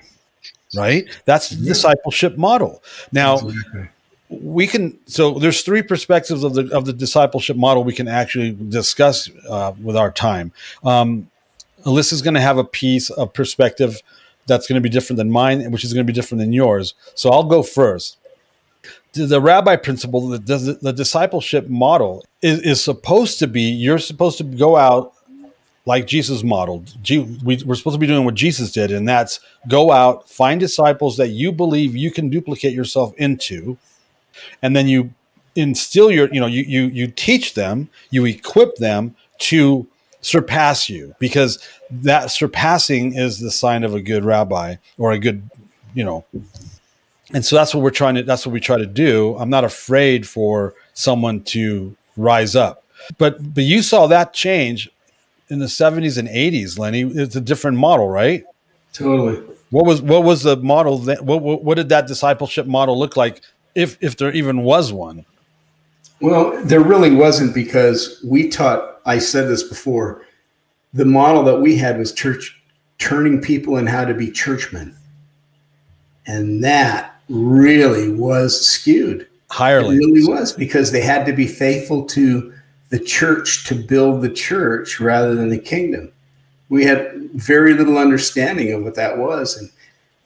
Right? That's the discipleship model. Now exactly. we can, so there's three perspectives of the, of the discipleship model we can actually discuss uh, with our time. Um, Alyssa's going to have a piece of perspective that's going to be different than mine, which is going to be different than yours. So I'll go first. the rabbi principle, the, the discipleship model is, is supposed to be, you're supposed to go out like Jesus modeled. We're supposed to be doing what Jesus did, and that's go out, find disciples that you believe you can duplicate yourself into, and then you instill your, you know, you you you teach them, you equip them to surpass you, because that surpassing is the sign of a good rabbi or a good, you know. And so that's what we're trying to, that's what we try to do. I'm not afraid for someone to rise up. But but you saw that change in the seventies and eighties, Lenny. It's a different model, right? Totally. What was what was the model that, what, what what did that discipleship model look like, if if there even was one? Well, there really wasn't, because we taught, I said this before, the model that we had was church, turning people in how to be churchmen. And that really was skewed. Hirelings. It really was, because they had to be faithful to the church to build the church rather than the kingdom. We had very little understanding of what that was. And,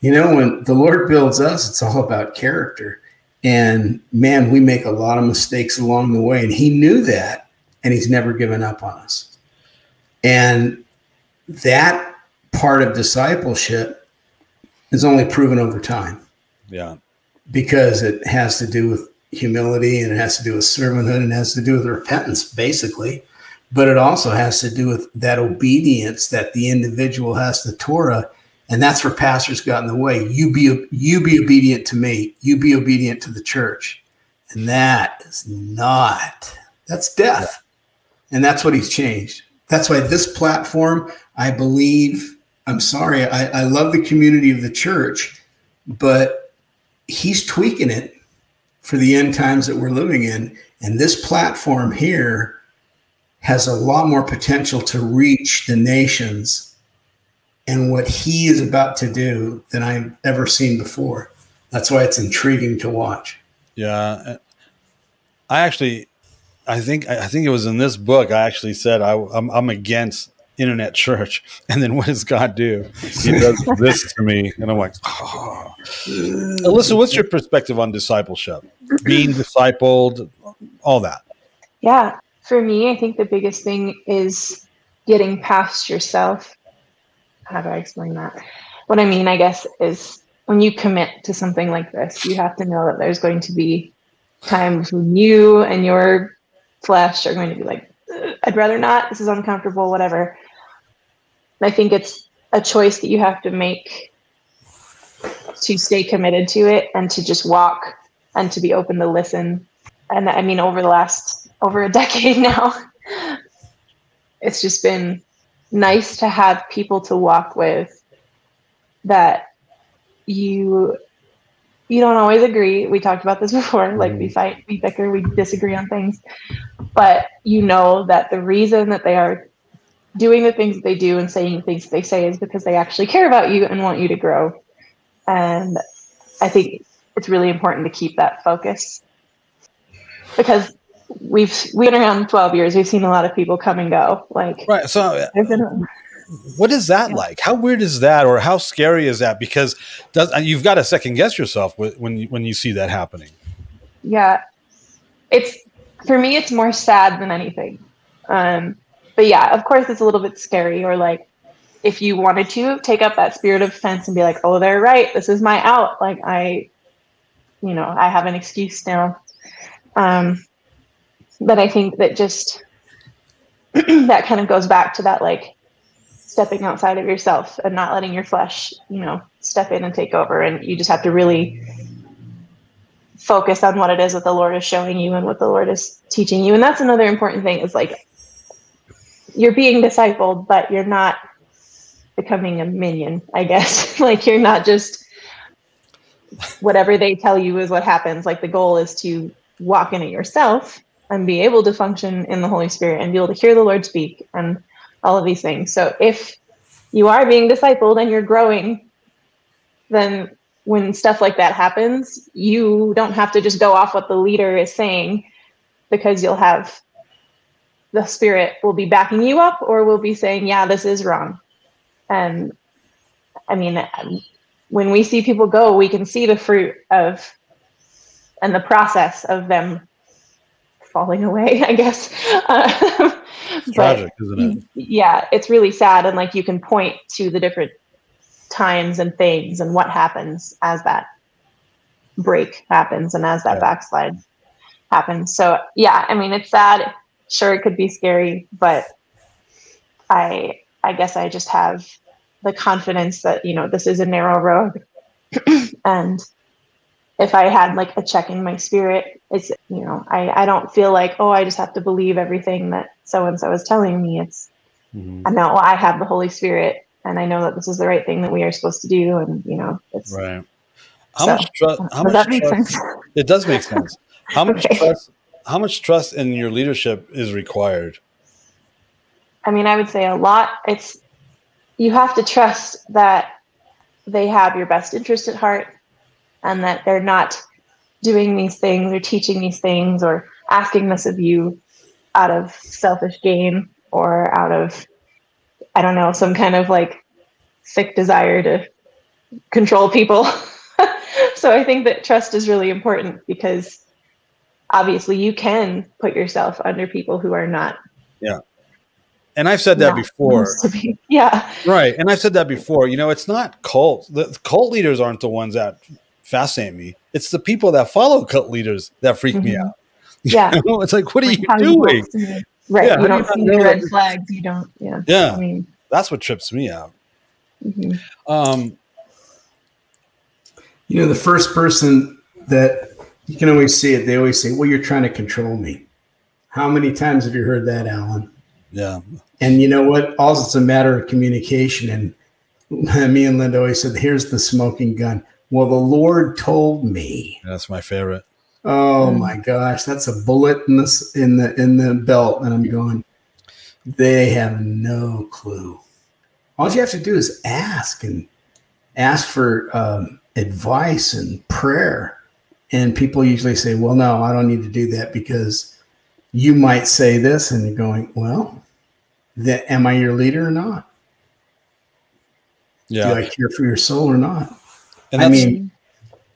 you know, when the Lord builds us, it's all about character. And, man, we make a lot of mistakes along the way. And he knew that, and he's never given up on us. And that part of discipleship is only proven over time. Yeah. Because it has to do with humility, and it has to do with servanthood, and it has to do with repentance, basically. But it also has to do with that obedience that the individual has to Torah. And that's where pastors got in the way. You be you be obedient to me. You be obedient to the church. And that is not, that's death. Yeah. And that's what he's changed. That's why this platform, I believe, I'm sorry, I, I love the community of the church, but he's tweaking it for the end times that we're living in. And this platform here has a lot more potential to reach the nations and what he is about to do than I've ever seen before. That's why it's intriguing to watch. Yeah. I actually, I think, I think it was in this book, I actually said, I, I'm, I'm against internet church. And then what does God do? He does this to me. And I'm like, oh. Elysa, what's your perspective on discipleship, being discipled, all that? Yeah. For me, I think the biggest thing is getting past yourself. How do I explain that? What I mean, I guess, is when you commit to something like this, you have to know that there's going to be times when you and your flesh are going to be like, I'd rather not, this is uncomfortable, whatever. I think it's a choice that you have to make to stay committed to it, and to just walk, and to be open to listen. And I mean, over the last, over a decade now, it's just been nice to have people to walk with that you you don't always agree. We talked about this before, like we fight, we bicker, we disagree on things, but you know that the reason that they are doing the things that they do and saying the things that they say is because they actually care about you and want you to grow. And I think it's really important to keep that focus, because we've we've been around twelve years. We've seen a lot of people come and go. Like, right. So, uh, been, what is that yeah. like? How weird is that, or how scary is that? Because does, you've got to second guess yourself when you, when you see that happening. Yeah, it's for me, it's more sad than anything. Um, but yeah, of course, it's a little bit scary. Or like, if you wanted to take up that spirit of offense and be like, "Oh, they're right. This is my out." Like I, you know, I have an excuse now. Um, But I think that just that kind of goes back to that, like stepping outside of yourself and not letting your flesh, you know, step in and take over. And you just have to really focus on what it is that the Lord is showing you and what the Lord is teaching you. And that's another important thing, is like, you're being discipled, but you're not becoming a minion, I guess. Like, you're not just whatever they tell you is what happens. Like, the goal is to walk in it yourself and be able to function in the Holy Spirit and be able to hear the Lord speak and all of these things. So if you are being discipled and you're growing, then when stuff like that happens, you don't have to just go off what the leader is saying, because you'll have the Spirit will be backing you up, or will be saying, yeah, this is wrong. And I mean, when we see people go, we can see the fruit of and the process of them falling away, I guess. Uh, it's tragic, isn't it? Yeah, it's really sad. And like, you can point to the different times and things and what happens as that break happens and as that yeah. backslide happens. So yeah, I mean, it's sad. Sure, it could be scary, but I, I guess I just have the confidence that, you know, this is a narrow road. And if I had like a check in my spirit, it's, you know, I, I don't feel like, oh, I just have to believe everything that so-and-so is telling me. It's, mm-hmm. I know I have the Holy Spirit and I know that this is the right thing that we are supposed to do. And, you know, it's right. How so, much trust? How does much that make trust, sense? It does make sense. How much okay. trust, how much trust in your leadership is required? I mean, I would say a lot. It's, you have to trust that they have your best interest at heart and that they're not doing these things or teaching these things or asking this of you out of selfish gain or out of, I don't know, some kind of like sick desire to control people. So I think that trust is really important, because obviously you can put yourself under people who are not. Yeah. And I've said that yeah, before. Be, yeah. Right. And I've said that before. You know, it's not cult. The cult leaders aren't the ones that fascinate me. It's the people that follow cult leaders that freak mm-hmm. me out. Yeah. You know? It's like, what it's are like you doing? You right. Yeah, you don't see the red flags. You don't. Yeah. Yeah. I mean, that's what trips me out. Mm-hmm. Um, you know, the first person that you can always see it, they always say, well, you're trying to control me. How many times have you heard that, Alan? Yeah. And you know what? Also, it's a matter of communication. And me and Linda always said, here's the smoking gun. Well, the Lord told me. That's my favorite. Oh, my gosh. That's a bullet in the, in the, in the belt. And I'm going, they have no clue. All you have to do is ask and ask for um, advice and prayer. And people usually say, well, no, I don't need to do that because you might say this, and you're going, well, that, am I your leader or not? Yeah. Do I care for your soul or not? And I mean,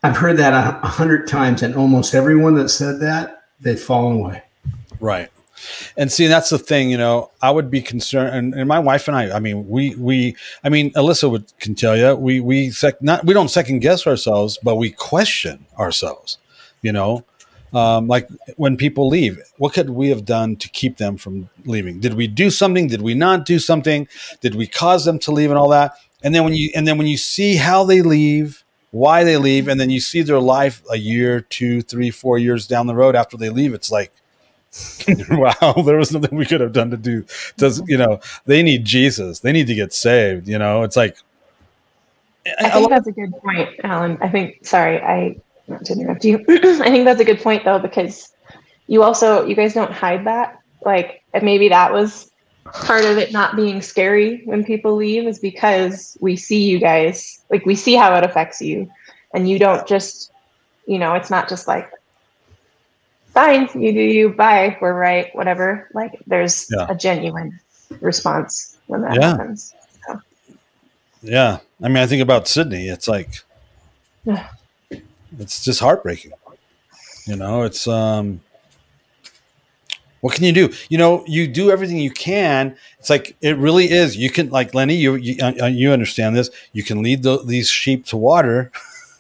I've heard that a hundred times, and almost everyone that said that, they've fallen away. Right. And see, that's the thing, you know, I would be concerned. And, and my wife and I, I mean, we, we, I mean, Elysa would can tell you, we, we sec, not, we don't second guess ourselves, but we question ourselves, you know? Um, like when people leave, what could we have done to keep them from leaving? Did we do something? Did we not do something? Did we cause them to leave and all that? And then when you, and then when you see how they leave, why they leave, and then you see their life a year, two, three, four years down the road after they leave, it's like, wow, there was nothing we could have done to do. Does, you know, they need Jesus. They need to get saved. You know, it's like, I, I think that's a good point, Alan. I think, sorry, I, not to interrupt you. I think that's a good point though, because you also, you guys don't hide that. Like, and maybe that was part of it not being scary when people leave, is because we see you guys, like we see how it affects you, and you don't just, you know, it's not just like, fine, you do you, bye, we're right, whatever. Like there's yeah. a genuine response when that yeah. happens. So. Yeah. I mean, I think about Sydney, it's like, it's just heartbreaking, you know, it's, um, what can you do? You know, you do everything you can. It's like, it really is. You can, like Lenny, you, you, uh, you understand this. You can lead the, these sheep to water,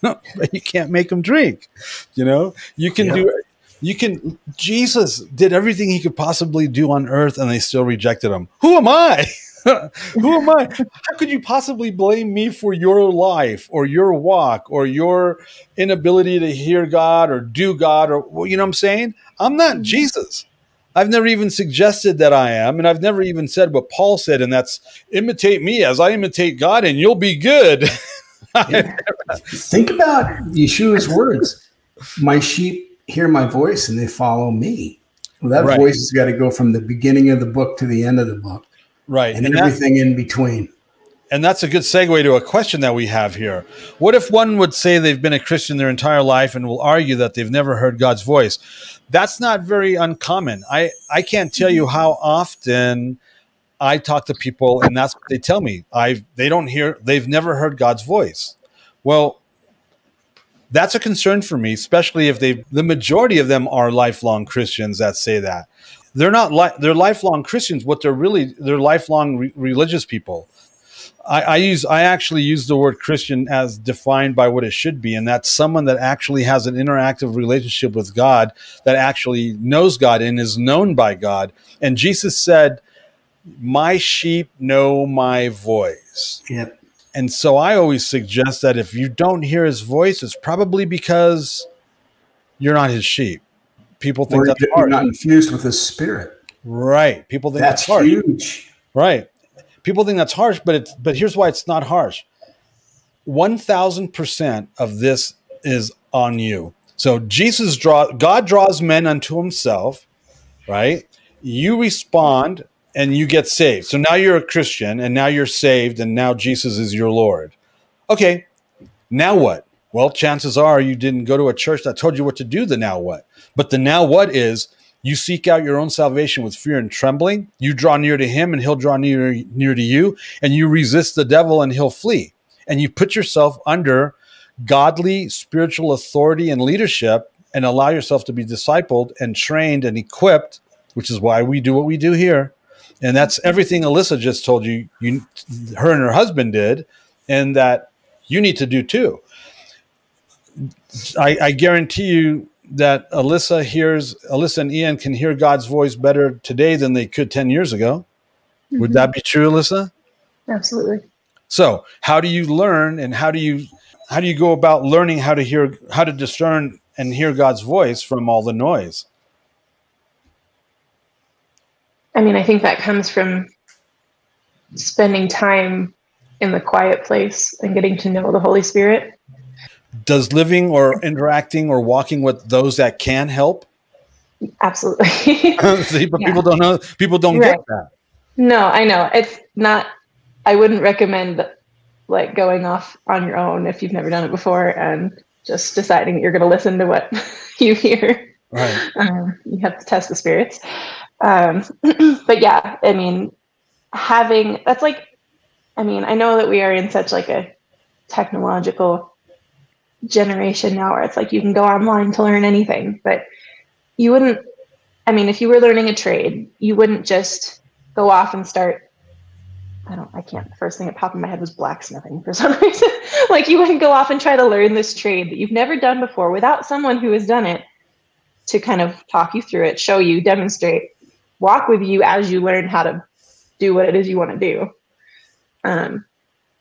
but you can't make them drink. You know, you can yeah. do it. You can, Jesus did everything he could possibly do on earth and they still rejected him. Who am I? Who am I? How could you possibly blame me for your life or your walk or your inability to hear God or do God? Or, you know what I'm saying? I'm not Jesus. I've never even suggested that I am. And I've never even said what Paul said. And that's imitate me as I imitate God and you'll be good. Yeah. Think about Yeshua's words. My sheep hear my voice and they follow me. Well, that right. voice has got to go from the beginning of the book to the end of the book. Right. And, and everything in between. And that's a good segue to a question that we have here. What if one would say they've been a Christian their entire life and will argue that they've never heard God's voice? That's not very uncommon. I, I can't tell you how often I talk to people and that's what they tell me. I they don't hear, they've never heard God's voice. Well, That's a concern for me, especially if they, the majority of them are lifelong Christians that say that. They're not, li- they're lifelong Christians. What they're really, they're lifelong re- religious people. I, I use, I actually use the word Christian as defined by what it should be. And that's someone that actually has an interactive relationship with God, that actually knows God and is known by God. And Jesus said, my sheep know my voice. Yep. And so I always suggest that if you don't hear his voice, it's probably because you're not his sheep. People think or that's hard. You're not infused with his spirit. Right. People think that's, that's harsh. Huge. Right. People think that's harsh, but it's, but here's why it's not harsh. one thousand percent of this is on you. So Jesus draw, God draws men unto himself, right? You respond and you get saved. So now you're a Christian and now you're saved and now Jesus is your Lord. Okay, now what? Well, chances are you didn't go to a church that told you what to do, the now what. But the now what is you seek out your own salvation with fear and trembling. You draw near to him and he'll draw near, near to you. And you resist the devil and he'll flee. And you put yourself under godly spiritual authority and leadership and allow yourself to be discipled and trained and equipped, which is why we do what we do here. And that's everything Elysa just told you, you, her and her husband did, and that you need to do too. I, I guarantee you that Elysa hears, Elysa and Ian can hear God's voice better today than they could ten years ago. Mm-hmm. Would that be true, Elysa? Absolutely. So how do you learn and how do you, how do you go about learning how to hear, how to discern and hear God's voice from all the noise? I mean, I think that comes from spending time in the quiet place and getting to know the Holy Spirit. Does living or interacting or walking with those that can help? Absolutely. See, but yeah. people don't know, people don't right. get that. No, I know. It's not, I wouldn't recommend like going off on your own if you've never done it before and just deciding that you're going to listen to what you hear. Right. Um, you have to test the spirits. Um, but yeah, I mean, having, that's like, I mean, I know that we are in such like a technological generation now where it's like, you can go online to learn anything, but you wouldn't, I mean, if you were learning a trade, you wouldn't just go off and start, I don't, I can't, the first thing that popped in my head was blacksmithing for some reason. Like you wouldn't go off and try to learn this trade that you've never done before without someone who has done it to kind of talk you through it, show you, demonstrate, walk with you as you learn how to do what it is you want to do. Um,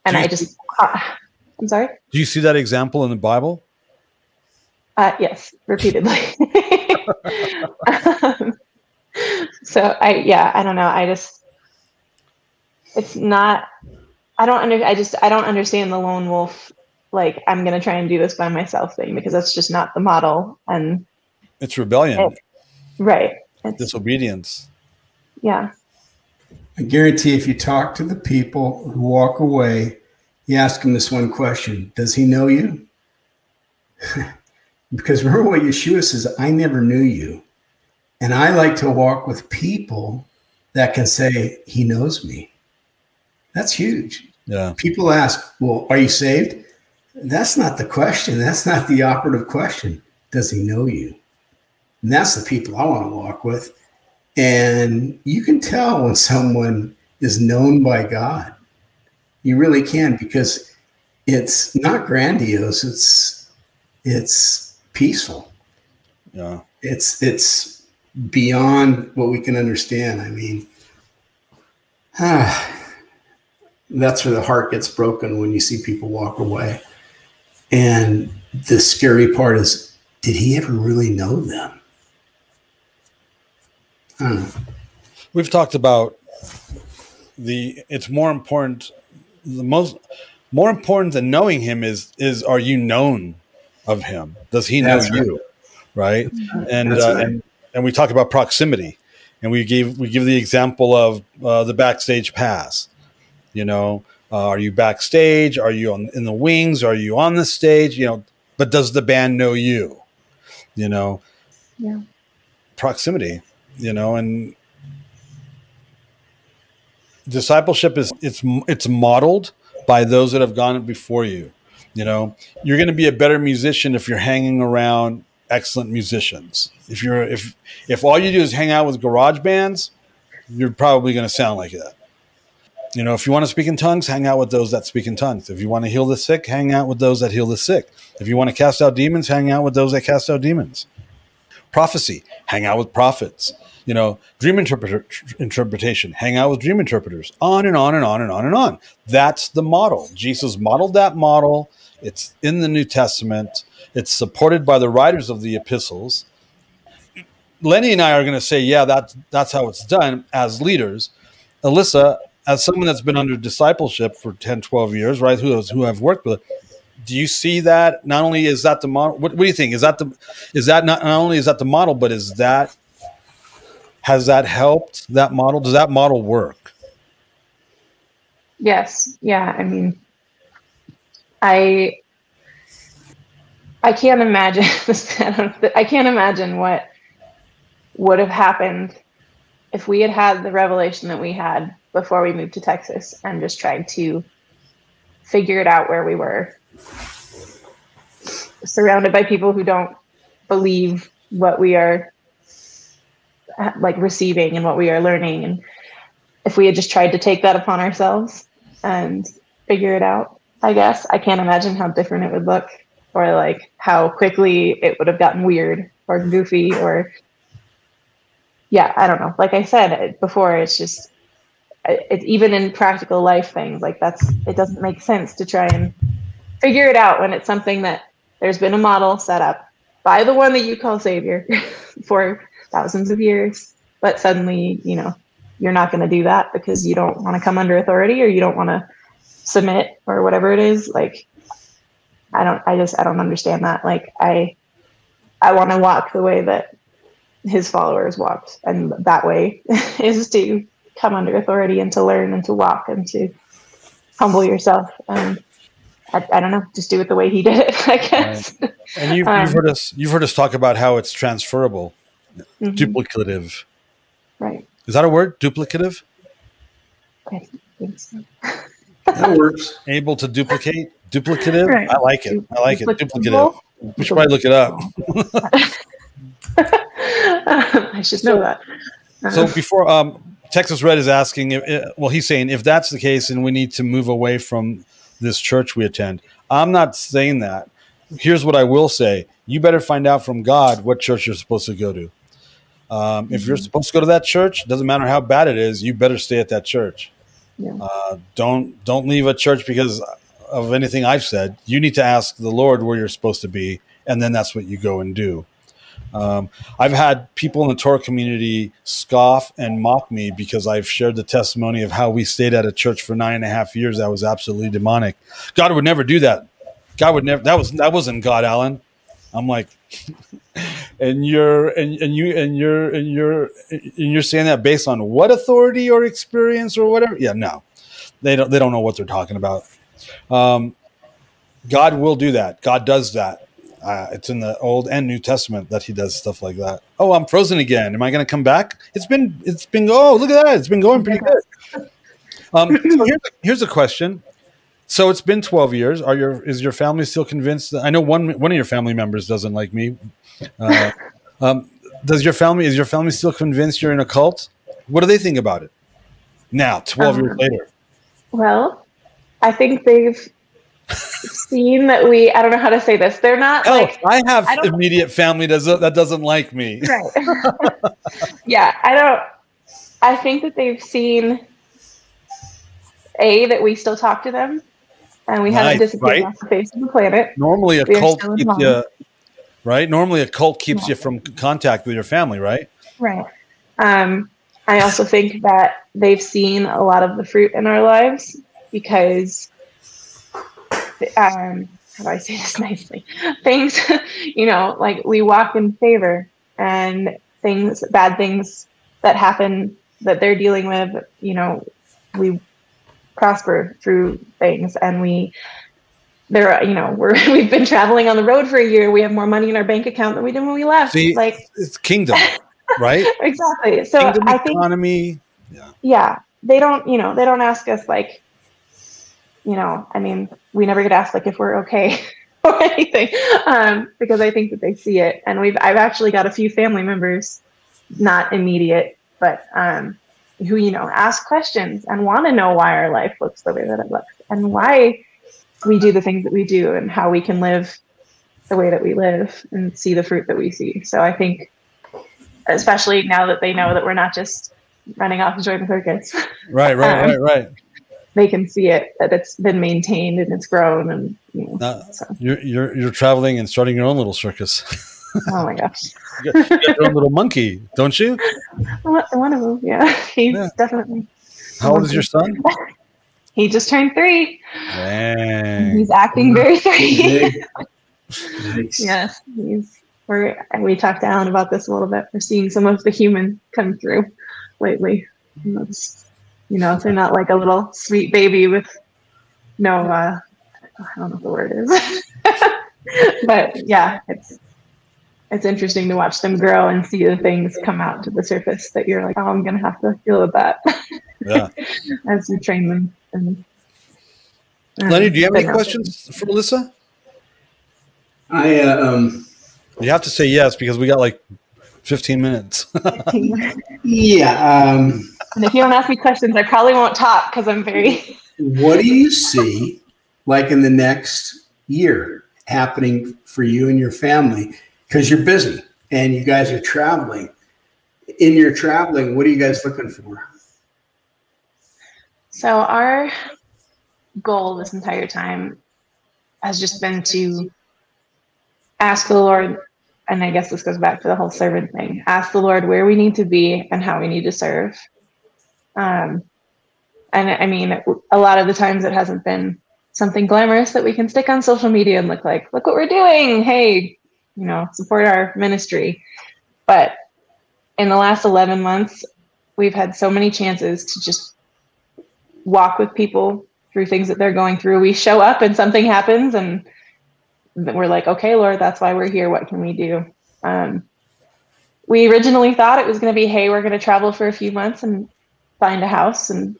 and do I just, see, uh, I'm sorry. Do you see that example in the Bible? Uh, yes, repeatedly. um, so I, yeah, I don't know. I just, it's not, I don't under, I just, I don't understand the lone wolf. Like I'm going to try and do this by myself thing because that's just not the model. And it's rebellion. It, right. It's, disobedience. Yeah. I guarantee if you talk to the people who walk away, you ask them this one question. Does he know you? Because remember what Yeshua says, I never knew you. And I like to walk with people that can say, he knows me. That's huge. Yeah. People ask, well, are you saved? That's not the question. That's not the operative question. Does he know you? And that's the people I want to walk with. And you can tell when someone is known by God. You really can, because it's not grandiose. It's it's peaceful. Yeah. It's it's beyond what we can understand. I mean, ah, that's where the heart gets broken when you see people walk away. And the scary part is, did he ever really know them? Hmm. We've talked about the, it's more important, the most, more important than knowing him is, is, are you known of him? Does he know you? Right. And, uh, and, and we talk about proximity and we gave, we give the example of uh, the backstage pass, you know, uh, are you backstage? Are you on, in the wings? Are you on the stage? You know, but does the band know you, you know, yeah. Proximity. You know, and discipleship is it's it's modeled by those that have gone before you. You know, you're going to be a better musician if you're hanging around excellent musicians. If you're if if all you do is hang out with garage bands, you're probably going to sound like that. You know, if you want to speak in tongues, hang out with those that speak in tongues. If you want to heal the sick, hang out with those that heal the sick. If you want to cast out demons, hang out with those that cast out demons. Prophecy, hang out with prophets. You know, dream interpreter, interpretation, hang out with dream interpreters, on and on and on and on and on. That's the model. Jesus modeled that model. It's in the New Testament. It's supported by the writers of the epistles. Lenny and I are going to say, yeah, that, that's how it's done as leaders. Elysa, as someone that's been under discipleship for ten, twelve years, right, who, who I've worked with, do you see that? Not only is that the model, what, what do you think? Is that the, is that not, not only is that the model, but is that, has that helped that model? Does that model work? Yes. Yeah. I mean, I, I can't imagine, I can't imagine what would have happened if we had had the revelation that we had before we moved to Texas and just tried to figure it out where we were surrounded by people who don't believe what we are like receiving and what we are learning. And if we had just tried to take that upon ourselves and figure it out, I guess, I can't imagine how different it would look, or like how quickly it would have gotten weird or goofy or, yeah, I don't know. Like I said before, it's just, it, even in practical life things, like that's, it doesn't make sense to try and figure it out when it's something that there's been a model set up by the one that you call Savior for thousands of years, but suddenly, you know, you're not going to do that because you don't want to come under authority or you don't want to submit or whatever it is. Like, I don't, I just, I don't understand that. Like I, I want to walk the way that his followers walked. And that way is to come under authority and to learn and to walk and to humble yourself. Um, I, I don't know, just do it the way he did it, I guess. Right. And you've, um, you've heard us, you've heard us talk about how it's transferable. Mm-hmm. Duplicative, right? Is that a word? Duplicative. I think so. That works. Able to duplicate. Duplicative. Right. I like it. I like it. Duplicative. We should probably look it up. um, I should know that. Um, so before um, Texas Red is asking, if, well, he's saying if that's the case, and we need to move away from this church we attend. I'm not saying that. Here's what I will say. You better find out from God what church you're supposed to go to. Um, mm-hmm. If you're supposed to go to that church, doesn't matter how bad it is, you better stay at that church. Yeah. Uh, don't don't leave a church because of anything I've said. You need to ask the Lord where you're supposed to be, and then that's what you go and do. Um, I've had people in the Torah community scoff and mock me because I've shared the testimony of how we stayed at a church for nine and a half years that was absolutely demonic. God would never do that. God would never. That was that wasn't God, Allen. I'm like, and you're and, and you and you're and you're and you're saying that based on what authority or experience or whatever? Yeah, no, they don't. They don't know what they're talking about. Um, God will do that. God does that. Uh, it's in the Old and New Testament that He does stuff like that. Oh, I'm frozen again. Am I going to come back? It's been. It's been. Oh, look at that. It's been going pretty good. Um, so here's, here's a question. So it's been twelve years. Are your is your family still convinced? That, I know one one of your family members doesn't like me. Uh, um, does your family is your family still convinced you're in a cult? What do they think about it now, twelve um, years later? Well, I think they've seen that we. I don't know how to say this. They're not. Oh, like, I have I immediate family does that doesn't like me. Right. Yeah, I don't. I think that they've seen a that we still talk to them. And we nice, haven't disappeared right? off the face of the planet. Normally a we cult keeps long. you, right? Normally a cult keeps yeah. you from contact with your family, right? Right. Um, I also think that they've seen a lot of the fruit in our lives because, um, how do I say this nicely? Things, you know, like we walk in favor and things, bad things that happen that they're dealing with, you know, we prosper through things, and we there are, you know, we're we've been traveling on the road for a year. We have more money in our bank account than we did when we left. See, like it's kingdom, right? Exactly. So kingdom I economy. think economy. Yeah. Yeah, they don't, you know, they don't ask us like, you know, I mean, we never get asked like if we're okay or anything, um, because I think that they see it. And we've, I've actually got a few family members, not immediate, but um, who, you know, ask questions and want to know why our life looks the way that it looks and why we do the things that we do and how we can live the way that we live and see the fruit that we see. So I think, especially now that they know that we're not just running off to join the circus. Right, right, um, right, right. They can see it, that it's been maintained and it's grown. And you know, uh, so. you're, you're you're traveling and starting your own little circus. Oh my gosh. You got, you got your own little monkey, don't you? One of them, yeah. He's yeah. definitely. How old is your son? He just turned three. Dang. He's acting very three. Nice. Yes, he's. We're, we talked to Alan about this a little bit. We're seeing some of the human come through lately. And that's, you know, they're not like a little sweet baby with no, uh, I don't know what the word is. But yeah, it's it's interesting to watch them grow and see the things come out to the surface that you're like, oh, I'm going to have to deal with that. Yeah. As we train them. And, um, Lenny, do you have any questions for Elysa? I, uh, um, you have to say yes because we got like fifteen minutes. Yeah. Um, and if you don't ask me questions, I probably won't talk because I'm very. What do you see like in the next year happening for you and your family? Because you're busy and you guys are traveling. In your traveling, what are you guys looking for? So our goal this entire time has just been to ask the Lord, and I guess this goes back to the whole servant thing, ask the Lord where we need to be and how we need to serve. Um, and I mean, a lot of the times it hasn't been something glamorous that we can stick on social media and look like, look what we're doing. Hey, you know, support our ministry. But in the last eleven months, we've had so many chances to just walk with people through things that they're going through. We show up and something happens and we're like, okay, Lord, that's why we're here. What can we do? Um, we originally thought it was going to be, hey, we're going to travel for a few months and find a house and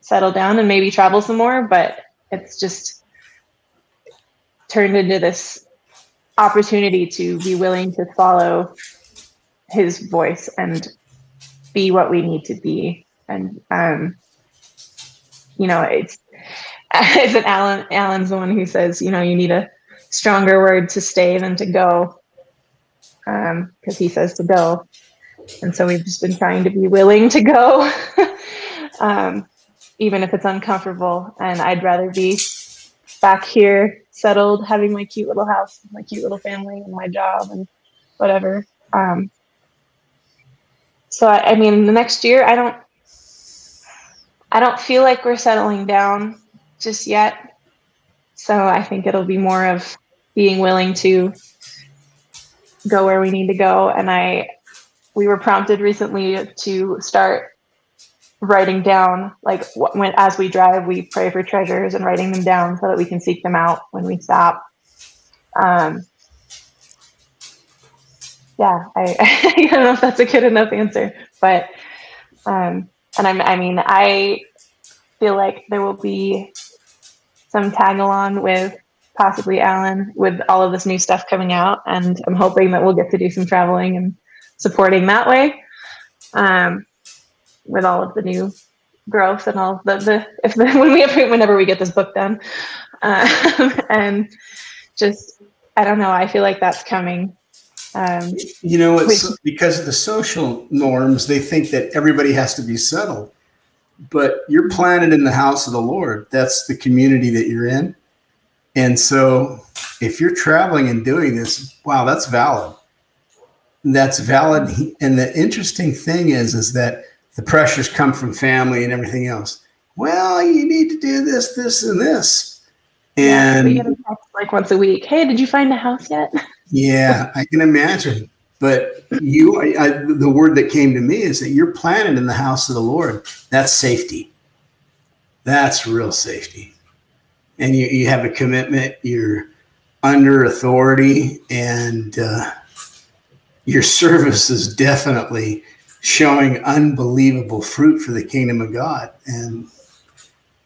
settle down and maybe travel some more. But it's just turned into this opportunity to be willing to follow his voice and be what we need to be. And, um, you know, it's, it's an Alan, Alan's the one who says, you know, you need a stronger word to stay than to go, um, because he says to go. And so we've just been trying to be willing to go, um, even if it's uncomfortable. And I'd rather be back here settled, having my cute little house, and my cute little family and my job and whatever. Um, so, I, I mean, the next year, I don't, I don't feel like we're settling down just yet. So I think it'll be more of being willing to go where we need to go. And I, we were prompted recently to start writing down, like when, as we drive, we pray for treasures and writing them down so that we can seek them out when we stop. Um, yeah, I, I don't know if that's a good enough answer, but, um, and I'm, I mean, I feel like there will be some tag along with possibly Alan with all of this new stuff coming out. And I'm hoping that we'll get to do some traveling and supporting that way, um, with all of the new growth and all the, the, if the, when we approve, whenever we get this book done. Um, and just, I don't know. I feel like that's coming. Um, you know, it's we, because of the social norms, they think that everybody has to be settled. But you're planted in the house of the Lord. That's the community that you're in. And so if you're traveling and doing this, wow, that's valid. That's valid. And the interesting thing is, is that the pressures come from family and everything else. Well, you need to do this, this, and this. And yeah, we get a text like once a week. Hey, did you find a house yet? Yeah, I can imagine. But you, I, I, the word that came to me is that you're planted in the house of the Lord. That's safety. That's real safety. And you, you have a commitment. You're under authority. And uh, your service is definitely showing unbelievable fruit for the kingdom of God. And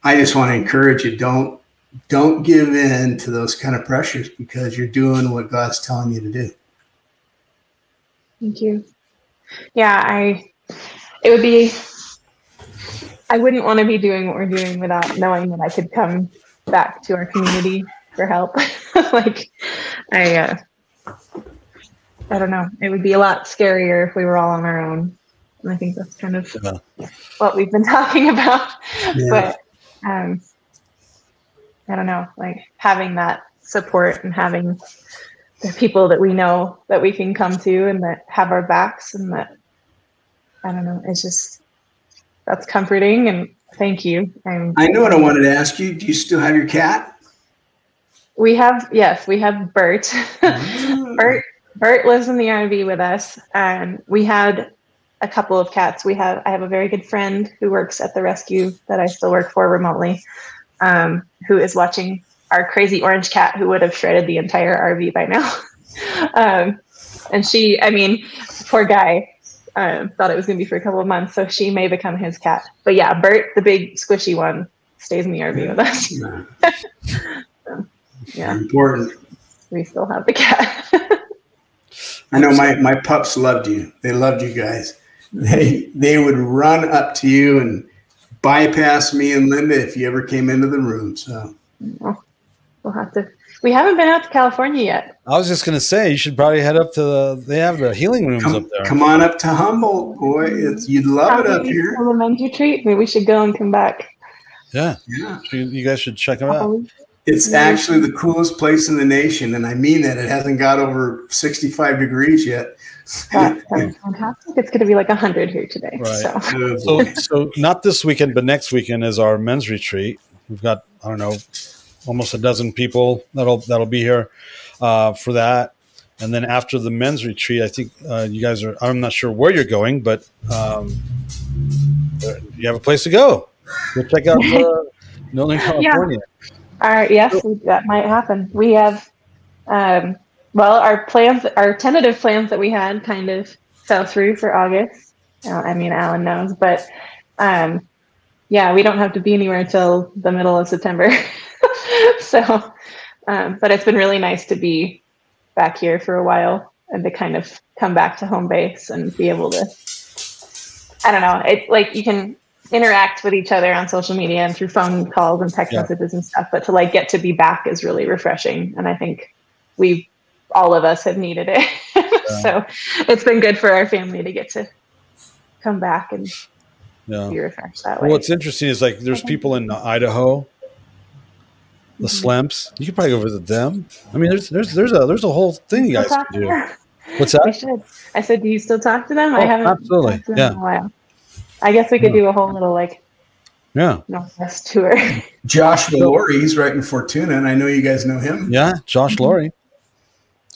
I just want to encourage you, don't don't give in to those kind of pressures, because you're doing what God's telling you to do. Thank you. Yeah, I it would be I wouldn't want to be doing what we're doing without knowing that I could come back to our community for help. Like I uh, I don't know. It would be a lot scarier if we were all on our own. And I think that's kind of yeah. what we've been talking about. Yeah. But um, I don't know, like having that support and having the people that we know that we can come to and that have our backs, and that, I don't know, it's just, that's comforting. And thank you. I'm, I know what I wanted to ask you. Do you still have your cat? We have, yes, we have Bert. Mm-hmm. Bert, Bert lives in the R V with us. And we had a couple of cats. We have, I have a very good friend who works at the rescue that I still work for remotely, um, who is watching our crazy orange cat who would have shredded the entire R V by now. um, and she, I mean, poor guy, um, thought it was going to be for a couple of months. So she may become his cat, but yeah, Bert, the big squishy one, stays in the R V with us. So, yeah. Important. We still have the cat. I know my, my pups loved you. They loved you guys. They they would run up to you and bypass me and Linda if you ever came into the room. So we'll have to. We haven't been out to California yet. I was just gonna say you should probably head up to the. They have the healing rooms come, up there. Come on up to Humboldt, boy. It's, you'd love How it up here. Elementary treat. Maybe we should go and come back. Yeah, yeah. You guys should check them out. It's actually the coolest place in the nation, and I mean that. It hasn't got over sixty-five degrees yet. That sounds fantastic. It's going to be like one hundred here today. Right. So. So, so not this weekend, but next weekend is our men's retreat. We've got, I don't know, almost a dozen people that'll that'll be here uh, for that. And then after the men's retreat, I think uh, you guys are – I'm not sure where you're going, but um, you have a place to go. Go check out uh, Northern California. Yeah. All right. Yes, that might happen. We have, um, well, our plans, our tentative plans that we had kind of fell through for August. I mean, Alan knows, but um, yeah, we don't have to be anywhere until the middle of September. So, um, but it's been really nice to be back here for a while and to kind of come back to home base and be able to, I don't know, it's like you can interact with each other on social media and through phone calls and text yeah. messages and stuff, but to like get to be back is really refreshing. And I think we, all of us have needed it. Yeah. So it's been good for our family to get to come back and yeah. be refreshed that way. Well, what's interesting is like, there's people in Idaho, the mm-hmm. Slamps, you could probably go visit them. I mean, there's, there's, there's a, there's a whole thing you guys can do. What's that? I should. I said, do you still talk to them? Oh, I haven't absolutely. talked to them yeah. in a while. I guess we could yeah. do a whole little like yeah. Northwest tour. Josh Lurie's right in Fortuna, and I know you guys know him. Yeah, Josh Lurie.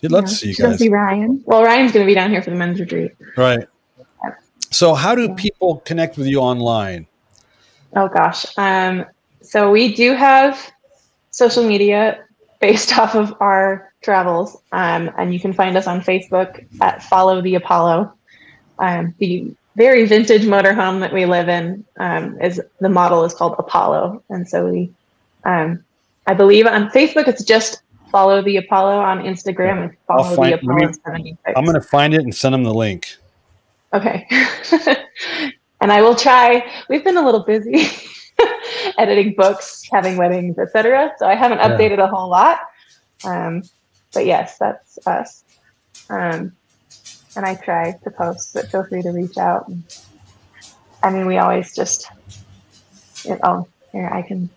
He'd love yeah. to see you guys. Go see Ryan. Well, Ryan's going to be down here for the men's retreat. Right. So how do people connect with you online? Oh, gosh. Um, so we do have social media based off of our travels, um, and you can find us on Facebook at Follow the Apollo. Um, the very vintage motorhome that we live in um, is the model is called Apollo. And so we, um, I believe on Facebook, it's just Follow the Apollo. On Instagram, it's Follow find, the Apollo seventy-six. I'm going to find it and send them the link. Okay. And I will try. We've been a little busy editing books, having weddings, et cetera. So I haven't updated yeah. a whole lot. Um, but yes, that's us. Um, And I try to post, but feel free to reach out. And, I mean, we always just, it, oh, here, I can,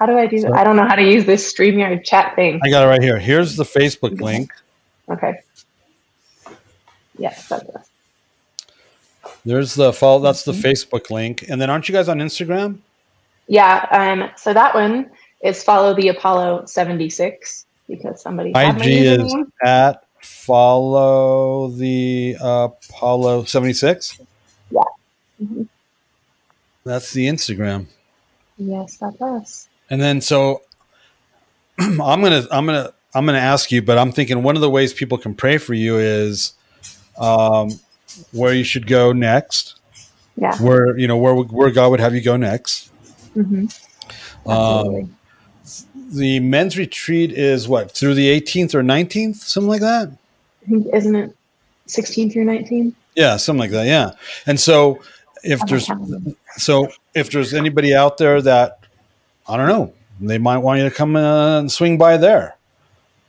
how do I do so, I don't know how to use this StreamYard chat thing. I got it right here. Here's the Facebook link. Okay. Yes, that's us. There's the follow, that's the mm-hmm. Facebook link. And then aren't you guys on Instagram? Yeah. Um. So that one is Follow the Apollo seventy-six, because somebody had my username. I G is at Follow the uh, Apollo seventy-six. Yeah. Mm-hmm. That's the Instagram. Yes, that's us. And then so I'm gonna I'm gonna I'm gonna ask you, but I'm thinking one of the ways people can pray for you is um, where you should go next. Yeah. Where you know where where God would have you go next. Mm-hmm. Absolutely. Um, the men's retreat is what, through the eighteenth or nineteenth, something like that? I think, isn't it sixteenth through nineteenth? Yeah, something like that. Yeah. And so if there's so if there's anybody out there that, I don't know, they might want you to come uh, and swing by there.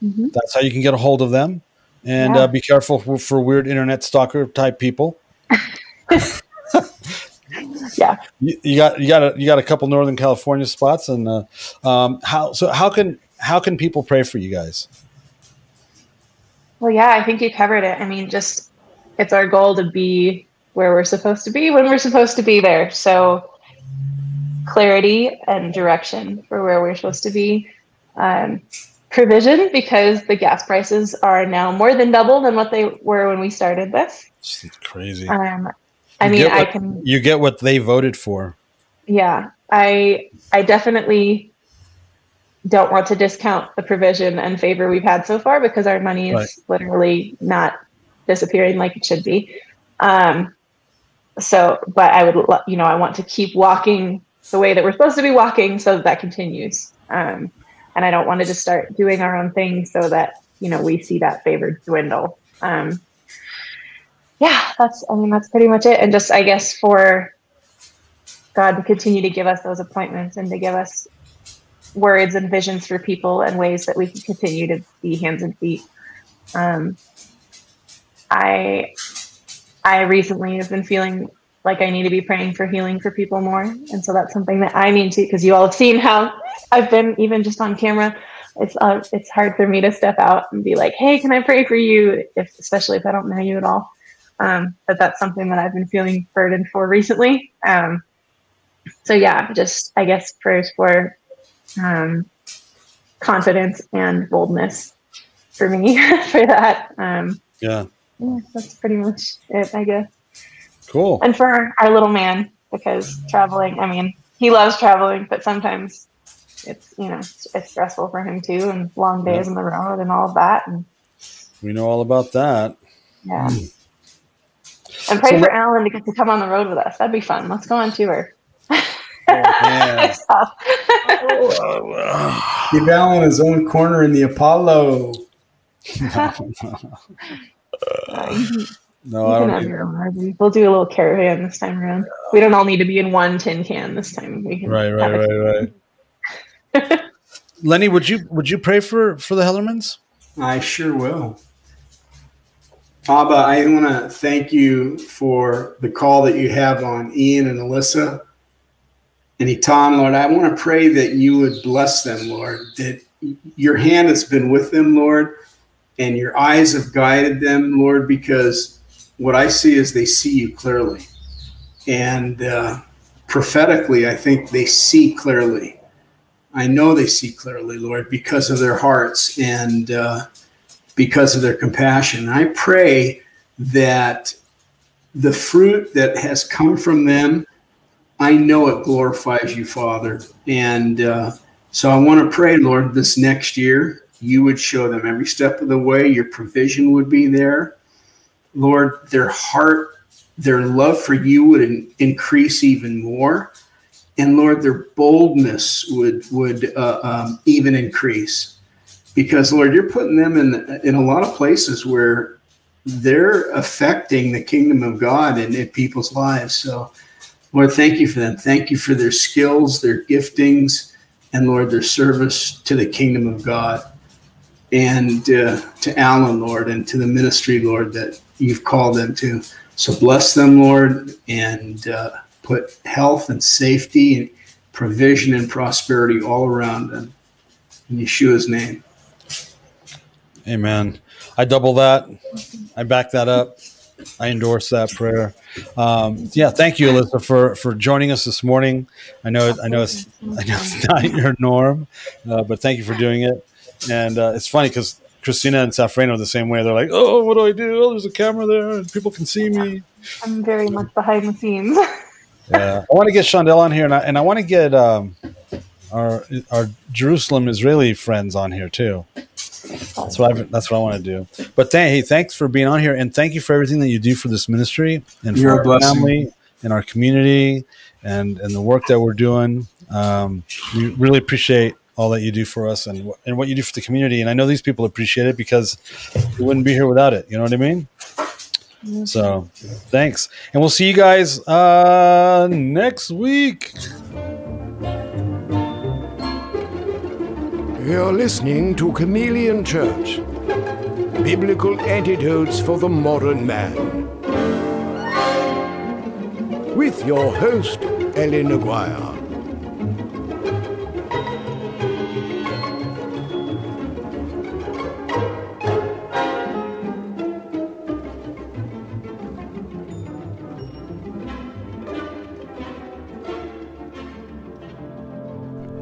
Mm-hmm. That's how you can get a hold of them. And yeah. uh, be careful for, for weird internet stalker type people. Yeah, you, you got you got a, you got a couple Northern California spots, and uh, um, how so? How can how can people pray for you guys? Well, yeah, I think you covered it. I mean, just it's our goal to be where we're supposed to be when we're supposed to be there. So clarity and direction for where we're supposed to be. Um, provision, because the gas prices are now more than double than what they were when we started this. It's crazy. Um, I mean, what, I can. You get what they voted for. Yeah, I I definitely don't want to discount the provision and favor we've had so far, because our money is right. literally not disappearing like it should be. Um, so, but I would, you know, I want to keep walking the way that we're supposed to be walking, so that, that continues. Um, and I don't want to just start doing our own thing, so that, you know, we see that favor dwindle. Um, Yeah, that's, I mean, that's pretty much it. And just, I guess, for God to continue to give us those appointments and to give us words and visions for people and ways that we can continue to be hands and feet. Um, I, I recently have been feeling like I need to be praying for healing for people more. And so that's something that I need to, because you all have seen how I've been, even just on camera. It's uh, it's hard for me to step out and be like, hey, can I pray for you? If, especially if I don't know you at all. Um, but that's something that I've been feeling burdened for recently. Um, so yeah, just, I guess, prayers for, um, confidence and boldness for me for that. Um, yeah. yeah, that's pretty much it, I guess. Cool. And for our, our little man, because traveling, I mean, he loves traveling, but sometimes it's, you know, it's, it's stressful for him too. And long days yeah. on the road and all of that. And we know all about that. Yeah. Mm. And pray so, for Allan to get to come on the road with us. That'd be fun. Let's go on tour. Oh, man. Give Allan his own corner in the Apollo. no, uh, no I don't need... We'll do a little caravan this time around. We don't all need to be in one tin can this time. We can right, right, right, right. Lenny, would you would you pray for, for the Hellermans? I sure will. Abba, I want to thank you for the call that you have on Ian and Elysa and Etan, Lord. I want to pray that you would bless them, Lord, that your hand has been with them, Lord, and your eyes have guided them, Lord, because what I see is they see you clearly. And uh, prophetically, I think they see clearly. I know they see clearly, Lord, because of their hearts and uh because of their compassion. I pray that the fruit that has come from them, I know it glorifies you, Father. And uh, so I want to pray, Lord, this next year, you would show them every step of the way. Your provision would be there. Lord, their heart, their love for you would in- increase even more. And Lord, their boldness would, would uh, um, even increase. Because, Lord, you're putting them in in a lot of places where they're affecting the kingdom of God and in people's lives. So, Lord, thank you for them. Thank you for their skills, their giftings, and, Lord, their service to the kingdom of God. And uh, to Allan, Lord, and to the ministry, Lord, that you've called them to. So bless them, Lord, and uh, put health and safety and provision and prosperity all around them. In Yeshua's name. Amen. I double that. I back that up. I endorse that prayer. Um, yeah, thank you, Elysa, for, for joining us this morning. I know, I know, it's, I know it's not your norm, uh, but thank you for doing it. And uh, it's funny because Christina and Safrano are the same way. They're like, "Oh, what do I do? Oh, there's a camera there, and people can see me." I'm very much behind the scenes. Yeah, I want to get Shondell on here, and I and I want to get um, our our Jerusalem Israeli friends on here too. That's what, I've, that's what I want to do. But th- hey, thanks for being on here, and thank you for everything that you do for this ministry and for You're our blessing. Family and our community and, and the work that we're doing. Um, we really appreciate all that you do for us and and what you do for the community. And I know these people appreciate it because we wouldn't be here without it. You know what I mean? Mm-hmm. So thanks. And we'll see you guys uh, next week. You're listening to Chameleon Church, Biblical Antidotes for the Modern Man, with your host, Ellen Aguirre.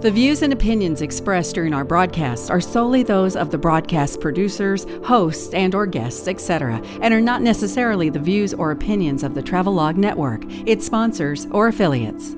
The views and opinions expressed during our broadcast are solely those of the broadcast producers, hosts, and or guests, et cetera, and are not necessarily the views or opinions of the Travelog Network, its sponsors, or affiliates.